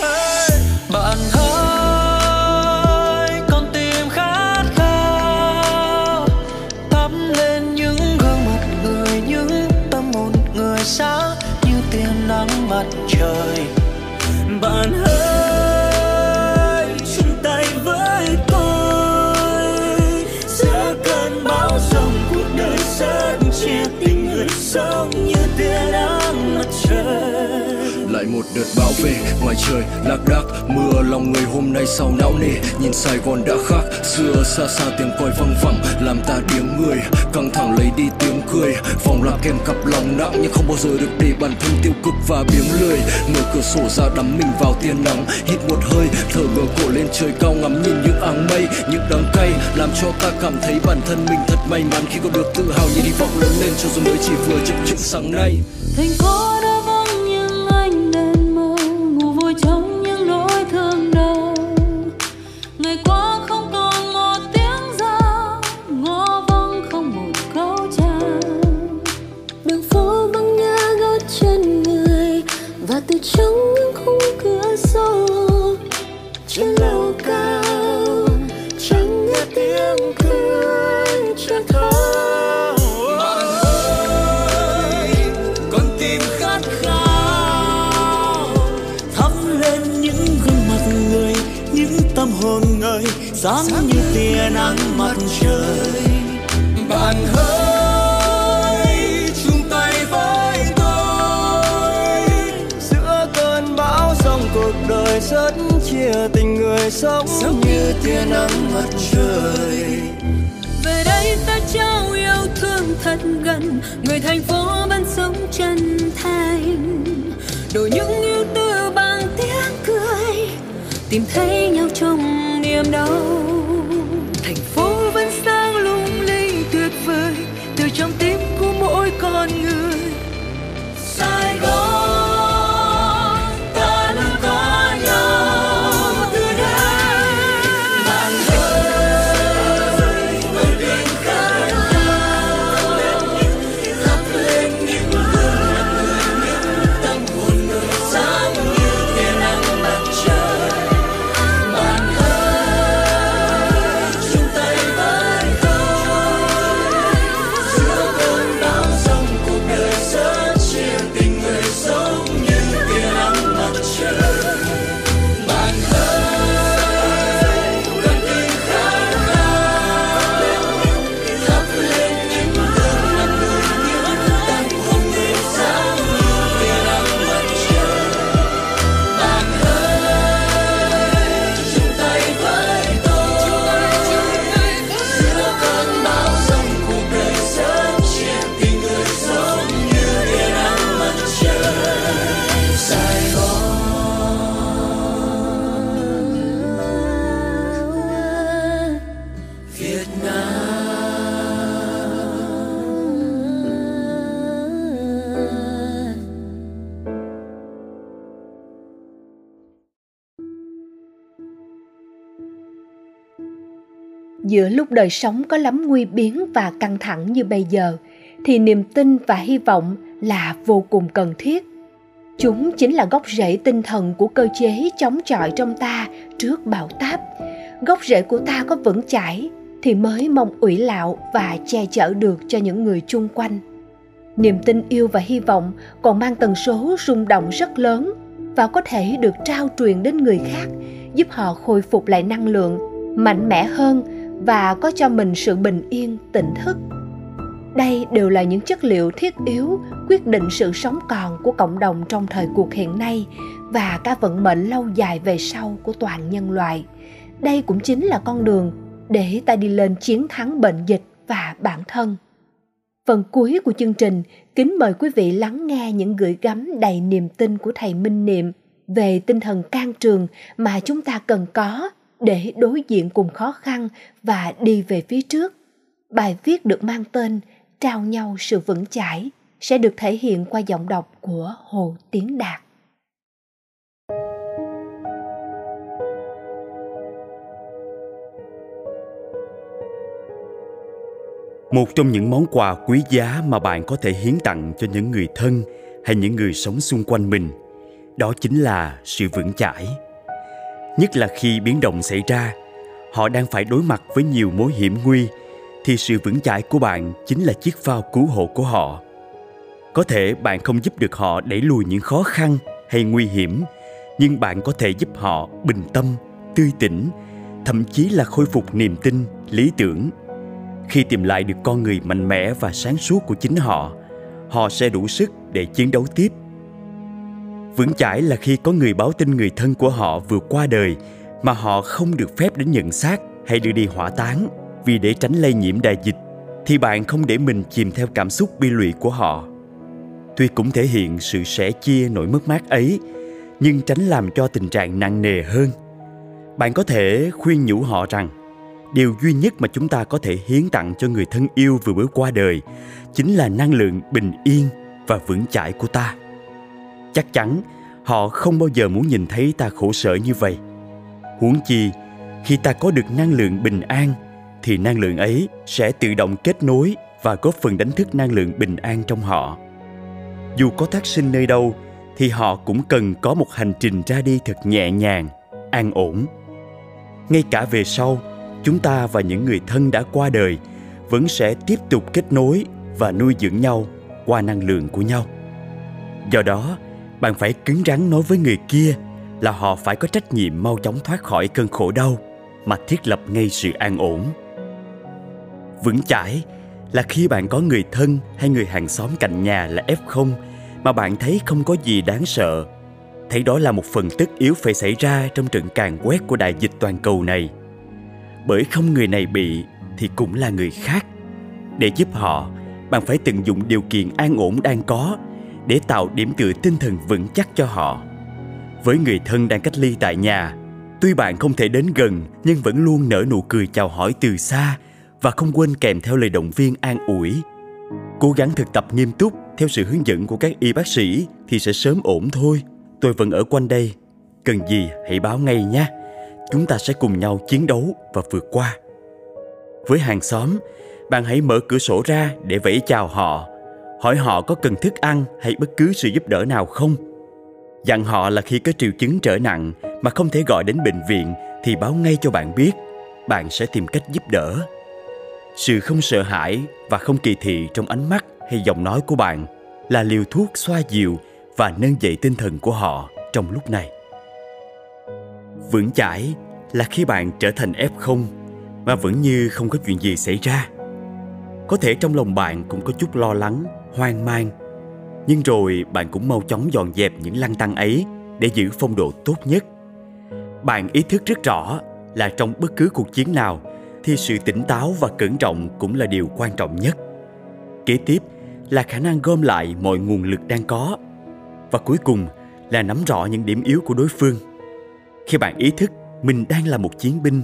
Bạn hỡi con tim khát khao, thắp lên những gương mặt người, những tâm hồn người sáng như tia nắng mặt trời. Bạn hỡi một đợt bão về, ngoài trời lác đác mưa, lòng người hôm nay sao não nề. Nhìn Sài Gòn đã khác xưa, xa xa tiếng còi văng vẳng làm ta tiếng người căng thẳng, lấy đi tiếng cười. Vòng lặp kèm cặp lòng nặng nhưng không bao giờ được để bản thân tiêu cực và biếng lười. Mở cửa sổ ra đắm mình vào tia nắng, hít một hơi thở ngửa cổ lên trời cao, ngắm nhìn những áng mây, những đắng cay làm cho ta cảm thấy bản thân mình thật may mắn khi có được tự hào nhìn hy vọng lớn lên cho dù mới chỉ vừa chập chững sáng nay. Thành phố đã vắng những anh đèn mơ, ngủ vội trong những nỗi thương đau. Ngày qua không còn một tiếng giao, ngõ vắng không một câu chào. Đường phố vắng ngã gót chân người và từ trong những khung cửa sổ, trên lầu cao chẳng nghe tiếng cười trên thang. Tâm hồn người sáng như tia nắng mặt trời. Bạn hỡi chung tay với tôi giữa cơn bão dòng cuộc đời, sớt chia tình người sống như tia nắng mặt trời. Về đây ta trao yêu thương thật gần, người thành phố vẫn sống chân thành, đổi những yêu tư bằng tiếng cười, tìm thấy nhau trong niềm đau. Thành phố vẫn sáng lung linh tuyệt vời từ trong tim của mỗi con người. Sài Gòn ta luôn có nhau từ đây. Bạn ơi tôi tin khát khao, thắp lên những gương mặt người, những tâm hồn người sáng như tia nắng mặt trời. Giữa lúc đời sống có lắm nguy biến và căng thẳng như bây giờ, thì niềm tin và hy vọng là vô cùng cần thiết. Chúng chính là gốc rễ tinh thần của cơ chế chống chọi trong ta trước bão táp. Gốc rễ của ta có vững chãi thì mới mong ủy lạo và che chở được cho những người chung quanh. Niềm tin yêu và hy vọng còn mang tần số rung động rất lớn và có thể được trao truyền đến người khác, giúp họ khôi phục lại năng lượng, mạnh mẽ hơn và có cho mình sự bình yên, tỉnh thức. Đây đều là những chất liệu thiết yếu quyết định sự sống còn của cộng đồng trong thời cuộc hiện nay và cả vận mệnh lâu dài về sau của toàn nhân loại. Đây cũng chính là con đường để ta đi lên chiến thắng bệnh dịch và bản thân. Phần cuối của chương trình, kính mời quý vị lắng nghe những gửi gắm đầy niềm tin của Thầy Minh Niệm về tinh thần can trường mà chúng ta cần có để đối diện cùng khó khăn và đi về phía trước. Bài viết được mang tên Trao nhau sự vững chãi sẽ được thể hiện qua giọng đọc của Hồ Tiến Đạt. Một trong những món quà quý giá mà bạn có thể hiến tặng cho những người thân hay những người sống xung quanh mình, đó chính là sự vững chãi. Nhất là khi biến động xảy ra, họ đang phải đối mặt với nhiều mối hiểm nguy, thì sự vững chãi của bạn chính là chiếc phao cứu hộ của họ. Có thể bạn không giúp được họ đẩy lùi những khó khăn hay nguy hiểm, nhưng bạn có thể giúp họ bình tâm, tươi tỉnh, thậm chí là khôi phục niềm tin, lý tưởng. Khi tìm lại được con người mạnh mẽ và sáng suốt của chính họ, họ sẽ đủ sức để chiến đấu tiếp. Vững chãi là khi có người báo tin người thân của họ vừa qua đời mà họ không được phép đến nhận xác hay đưa đi hỏa táng, vì để tránh lây nhiễm đại dịch thì bạn không để mình chìm theo cảm xúc bi lụy của họ. Tuy cũng thể hiện sự sẻ chia nỗi mất mát ấy, nhưng tránh làm cho tình trạng nặng nề hơn. Bạn có thể khuyên nhủ họ rằng điều duy nhất mà chúng ta có thể hiến tặng cho người thân yêu vừa mới qua đời chính là năng lượng bình yên và vững chãi của ta. Chắc chắn họ không bao giờ muốn nhìn thấy ta khổ sở như vậy. Huống chi, khi ta có được năng lượng bình an thì năng lượng ấy sẽ tự động kết nối và góp phần đánh thức năng lượng bình an trong họ. Dù có thác sinh nơi đâu thì họ cũng cần có một hành trình ra đi thật nhẹ nhàng, an ổn. Ngay cả về sau, chúng ta và những người thân đã qua đời vẫn sẽ tiếp tục kết nối và nuôi dưỡng nhau qua năng lượng của nhau. Do đó, bạn phải cứng rắn nói với người kia là họ phải có trách nhiệm mau chóng thoát khỏi cơn khổ đau mà thiết lập ngay sự an ổn. Vững chãi là khi bạn có người thân hay người hàng xóm cạnh nhà là ép không mà bạn thấy không có gì đáng sợ, thấy đó là một phần tất yếu phải xảy ra trong trận càn quét của đại dịch toàn cầu này. Bởi không người này bị thì cũng là người khác. Để giúp họ, bạn phải tận dụng điều kiện an ổn đang có để tạo điểm tựa tinh thần vững chắc cho họ. Với người thân đang cách ly tại nhà, tuy bạn không thể đến gần nhưng vẫn luôn nở nụ cười chào hỏi từ xa và không quên kèm theo lời động viên an ủi. Cố gắng thực tập nghiêm túc theo sự hướng dẫn của các y bác sĩ thì sẽ sớm ổn thôi. Tôi vẫn ở quanh đây, cần gì hãy báo ngay nhé. Chúng ta sẽ cùng nhau chiến đấu và vượt qua. Với hàng xóm, bạn hãy mở cửa sổ ra để vẫy chào họ, hỏi họ có cần thức ăn hay bất cứ sự giúp đỡ nào không. Dặn họ là khi có triệu chứng trở nặng mà không thể gọi đến bệnh viện thì báo ngay cho bạn biết, bạn sẽ tìm cách giúp đỡ. Sự không sợ hãi và không kỳ thị trong ánh mắt hay giọng nói của bạn là liều thuốc xoa dịu và nâng dậy tinh thần của họ trong lúc này. Vững chãi là khi bạn trở thành ép không mà vẫn như không có chuyện gì xảy ra. Có thể trong lòng bạn cũng có chút lo lắng, hoang mang, nhưng rồi bạn cũng mau chóng dọn dẹp những lăn tăn ấy để giữ phong độ tốt nhất. Bạn ý thức rất rõ là trong bất cứ cuộc chiến nào thì sự tỉnh táo và cẩn trọng cũng là điều quan trọng nhất. Kế tiếp là khả năng gom lại mọi nguồn lực đang có, và cuối cùng là nắm rõ những điểm yếu của đối phương. Khi bạn ý thức mình đang là một chiến binh,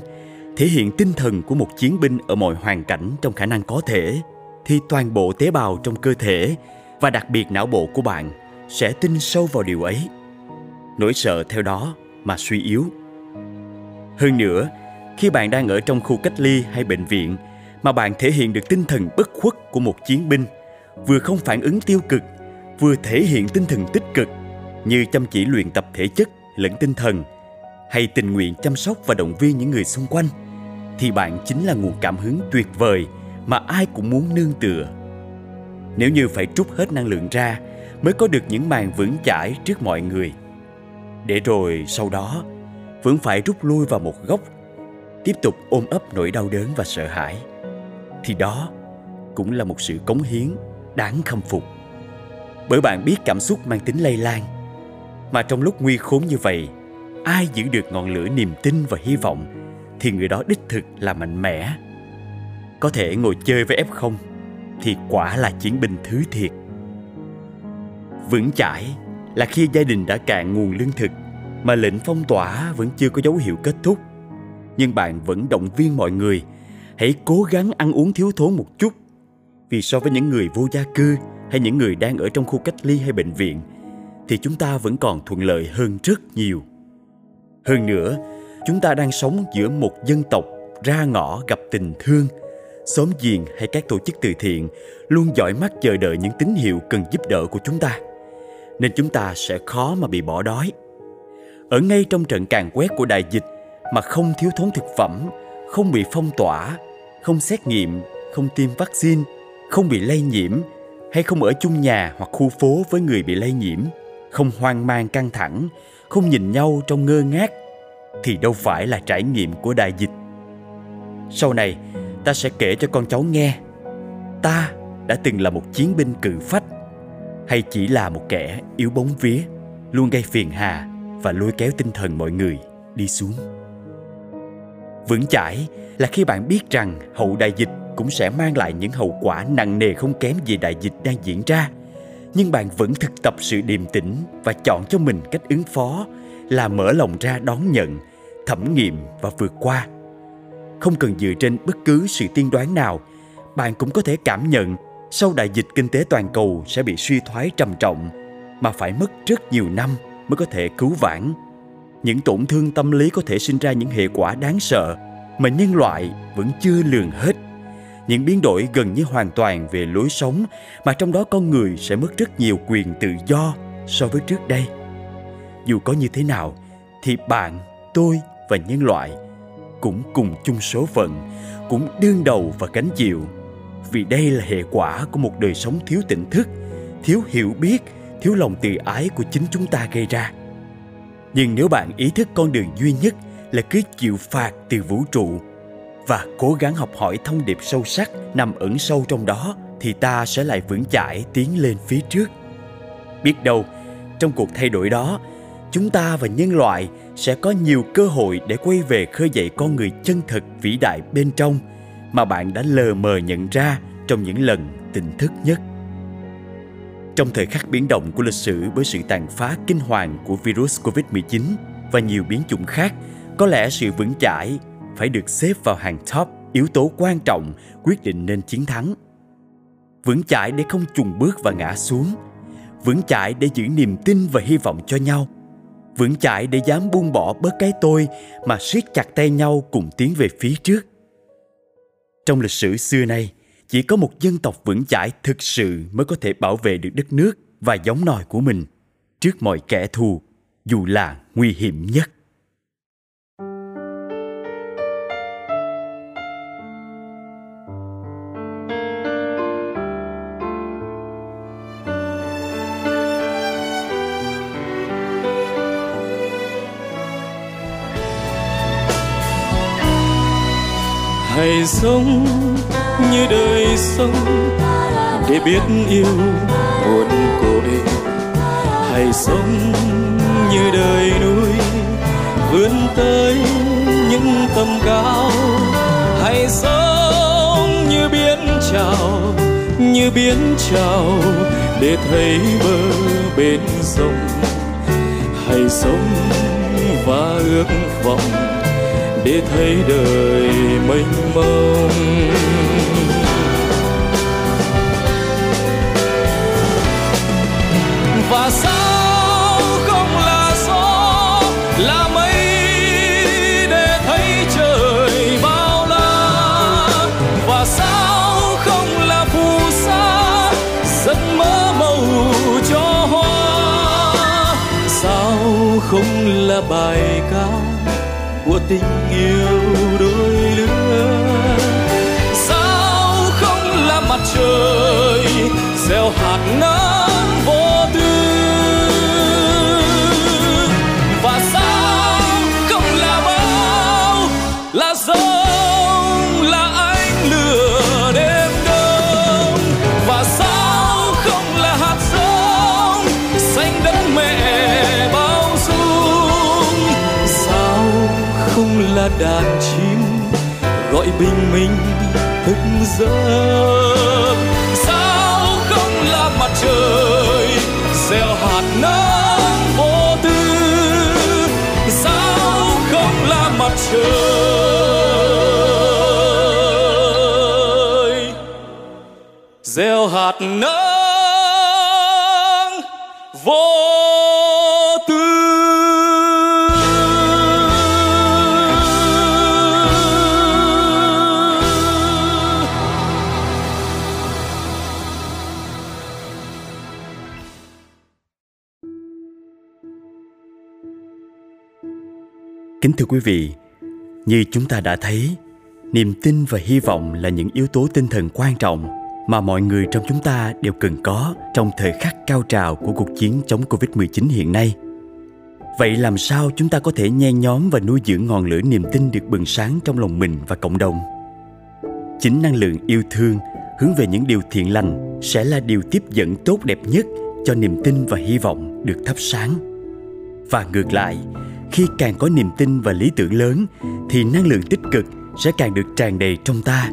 thể hiện tinh thần của một chiến binh ở mọi hoàn cảnh trong khả năng có thể, thì toàn bộ tế bào trong cơ thể và đặc biệt não bộ của bạn sẽ tin sâu vào điều ấy. Nỗi sợ theo đó mà suy yếu. Hơn nữa, khi bạn đang ở trong khu cách ly hay bệnh viện mà bạn thể hiện được tinh thần bất khuất của một chiến binh, vừa không phản ứng tiêu cực, vừa thể hiện tinh thần tích cực như chăm chỉ luyện tập thể chất lẫn tinh thần, hay tình nguyện chăm sóc và động viên những người xung quanh, thì bạn chính là nguồn cảm hứng tuyệt vời mà ai cũng muốn nương tựa. Nếu như phải trút hết năng lượng ra mới có được những màn vững chãi trước mọi người, để rồi sau đó vẫn phải rút lui vào một góc, tiếp tục ôm ấp nỗi đau đớn và sợ hãi, thì đó cũng là một sự cống hiến đáng khâm phục. Bởi bạn biết cảm xúc mang tính lây lan, mà trong lúc nguy khốn như vậy, ai giữ được ngọn lửa niềm tin và hy vọng thì người đó đích thực là mạnh mẽ. Có thể ngồi chơi với ép không thì quả là chiến binh thứ thiệt. Vững chãi là khi gia đình đã cạn nguồn lương thực mà lệnh phong tỏa vẫn chưa có dấu hiệu kết thúc, nhưng bạn vẫn động viên mọi người hãy cố gắng ăn uống thiếu thốn một chút, vì so với những người vô gia cư hay những người đang ở trong khu cách ly hay bệnh viện thì chúng ta vẫn còn thuận lợi hơn rất nhiều. Hơn nữa, chúng ta đang sống giữa một dân tộc ra ngõ gặp tình thương, xóm giềng hay các tổ chức từ thiện luôn dõi mắt chờ đợi những tín hiệu cần giúp đỡ của chúng ta, nên chúng ta sẽ khó mà bị bỏ đói. Ở ngay trong trận càn quét của đại dịch mà không thiếu thốn thực phẩm, không bị phong tỏa, không xét nghiệm, không tiêm vaccine, không bị lây nhiễm, hay không ở chung nhà hoặc khu phố với người bị lây nhiễm, không hoang mang căng thẳng, không nhìn nhau trong ngơ ngác, thì đâu phải là trải nghiệm của đại dịch. Sau này, ta sẽ kể cho con cháu nghe ta đã từng là một chiến binh cự phách, hay chỉ là một kẻ yếu bóng vía, luôn gây phiền hà và lôi kéo tinh thần mọi người đi xuống. Vững chãi là khi bạn biết rằng hậu đại dịch cũng sẽ mang lại những hậu quả nặng nề không kém gì đại dịch đang diễn ra, nhưng bạn vẫn thực tập sự điềm tĩnh và chọn cho mình cách ứng phó là mở lòng ra đón nhận, thẩm nghiệm và vượt qua. Không cần dựa trên bất cứ sự tiên đoán nào, bạn cũng có thể cảm nhận sau đại dịch kinh tế toàn cầu sẽ bị suy thoái trầm trọng mà phải mất rất nhiều năm mới có thể cứu vãn. Những tổn thương tâm lý có thể sinh ra những hệ quả đáng sợ mà nhân loại vẫn chưa lường hết. Những biến đổi gần như hoàn toàn về lối sống mà trong đó con người sẽ mất rất nhiều quyền tự do so với trước đây. Dù có như thế nào thì bạn, tôi và nhân loại cũng cùng chung số phận, cũng đương đầu và gánh chịu. Vì đây là hệ quả của một đời sống thiếu tỉnh thức, thiếu hiểu biết, thiếu lòng từ ái của chính chúng ta gây ra. Nhưng nếu bạn ý thức con đường duy nhất là cứ chịu phạt từ vũ trụ và cố gắng học hỏi thông điệp sâu sắc nằm ẩn sâu trong đó, thì ta sẽ lại vững chãi tiến lên phía trước. Biết đâu, trong cuộc thay đổi đó, chúng ta và nhân loại sẽ có nhiều cơ hội để quay về khơi dậy con người chân thật vĩ đại bên trong mà bạn đã lờ mờ nhận ra trong những lần tỉnh thức nhất. Trong thời khắc biến động của lịch sử với sự tàn phá kinh hoàng của virus covid mười chín và nhiều biến chủng khác, có lẽ sự vững chãi phải được xếp vào hàng top yếu tố quan trọng quyết định nên chiến thắng. Vững chãi để không chùn bước và ngã xuống, vững chãi để giữ niềm tin và hy vọng cho nhau, vững chãi để dám buông bỏ bớt cái tôi mà siết chặt tay nhau cùng tiến về phía trước. Trong lịch sử xưa nay, chỉ có một dân tộc vững chãi thực sự mới có thể bảo vệ được đất nước và giống nòi của mình trước mọi kẻ thù, dù là nguy hiểm nhất. Hãy sống như đời sống để biết yêu muôn cội, hãy sống như đời núi vươn tới những tầm cao, hãy sống như biến trào như biến trào để thấy bờ bên sông, hãy sống và ước vọng để thấy đời mênh mông. Và sao không là gió, là mây để thấy trời bao la. Và sao không là phù sa, giấc mơ màu cho hoa. Sao không là bài ca của tình yêu đôi đứa. Sao không là mặt trời gieo hạt nắng vô tư. Và sao không là bão, là giông, là ánh lửa đêm đông. đàn chim gọi bình minh thức giấc. Sao không là mặt trời gieo hạt nắng vô tư? Sao không là mặt trời gieo hạt nắng? Kính thưa quý vị, như chúng ta đã thấy, niềm tin và hy vọng là những yếu tố tinh thần quan trọng mà mọi người trong chúng ta đều cần có trong thời khắc cao trào của cuộc chiến chống covid mười chín hiện nay. Vậy làm sao chúng ta có thể nhen nhóm và nuôi dưỡng ngọn lửa niềm tin được bừng sáng trong lòng mình và cộng đồng? Chính năng lượng yêu thương hướng về những điều thiện lành sẽ là điều tiếp dẫn tốt đẹp nhất cho niềm tin và hy vọng được thắp sáng. Và ngược lại, khi càng có niềm tin và lý tưởng lớn thì năng lượng tích cực sẽ càng được tràn đầy trong ta.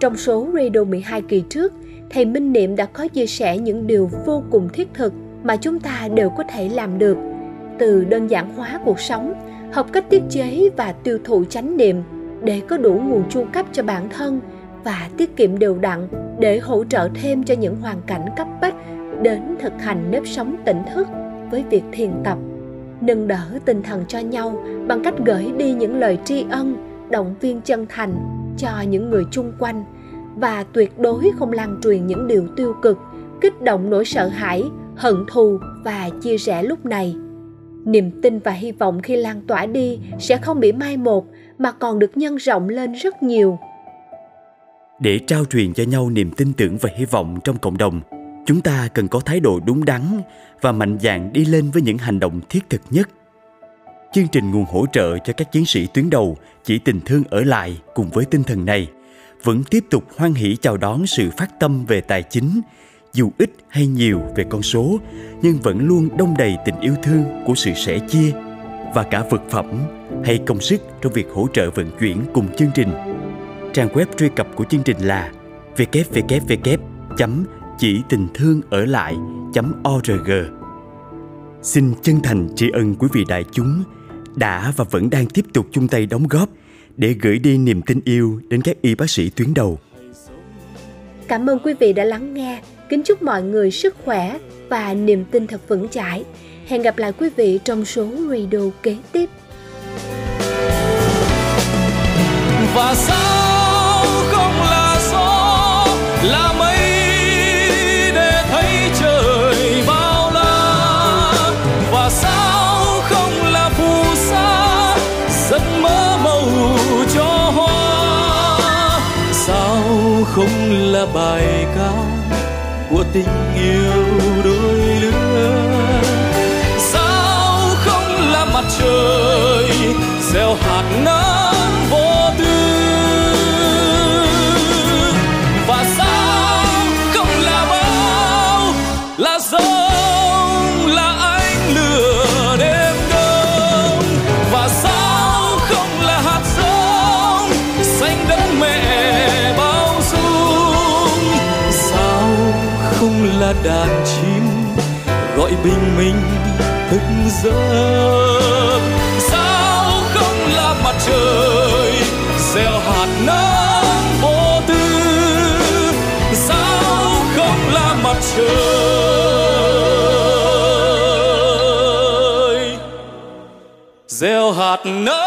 Trong số Radio mười hai kỳ trước, Thầy Minh Niệm đã có chia sẻ những điều vô cùng thiết thực mà chúng ta đều có thể làm được. Từ đơn giản hóa cuộc sống, học cách tiết chế và tiêu thụ chánh niệm để có đủ nguồn chu cấp cho bản thân và tiết kiệm đều đặn để hỗ trợ thêm cho những hoàn cảnh cấp bách, đến thực hành nếp sống tỉnh thức với việc thiền tập, nâng đỡ tinh thần cho nhau bằng cách gửi đi những lời tri ân, động viên chân thành cho những người chung quanh và tuyệt đối không lan truyền những điều tiêu cực, kích động nỗi sợ hãi, hận thù và chia rẽ lúc này. Niềm tin và hy vọng khi lan tỏa đi sẽ không bị mai một mà còn được nhân rộng lên rất nhiều. Để trao truyền cho nhau niềm tin tưởng và hy vọng trong cộng đồng, chúng ta cần có thái độ đúng đắn và mạnh dạn đi lên với những hành động thiết thực nhất. Chương trình nguồn hỗ trợ cho các chiến sĩ tuyến đầu Chỉ Tình Thương Ở Lại cùng với tinh thần này vẫn tiếp tục hoan hỷ chào đón sự phát tâm về tài chính, dù ít hay nhiều về con số, nhưng vẫn luôn đong đầy tình yêu thương của sự sẻ chia và cả vật phẩm hay công sức trong việc hỗ trợ vận chuyển cùng chương trình. Trang web truy cập của chương trình là w w w chấm chỉ tình thương ở lại chấm org. Xin chân thành tri ân quý vị đại chúng đã và vẫn đang tiếp tục chung tay đóng góp để gửi đi niềm tin yêu đến các y bác sĩ tuyến đầu. Cảm ơn quý vị đã lắng nghe. Kính chúc mọi người sức khỏe và niềm tin thật vững chãi. Hẹn gặp lại quý vị trong số radio kế tiếp. Và sao không là gió, là mây để thấy trời bao la, và sao không là phù sa giấc mơ màu cho hoa, sao không là bài ca của tình yêu đôi lứa, sao không là mặt trời gieo hạt nắng vô tư, và sao không là bao, là giông, là ánh lửa đêm đông, và sao không là hạt giống xanh đất mẹ bao dung, sao không là đàn chim gọi bình minh thức giấc, sao không là mặt trời gieo hạt nắng vô tư, sao không là mặt trời gieo hạt nắng.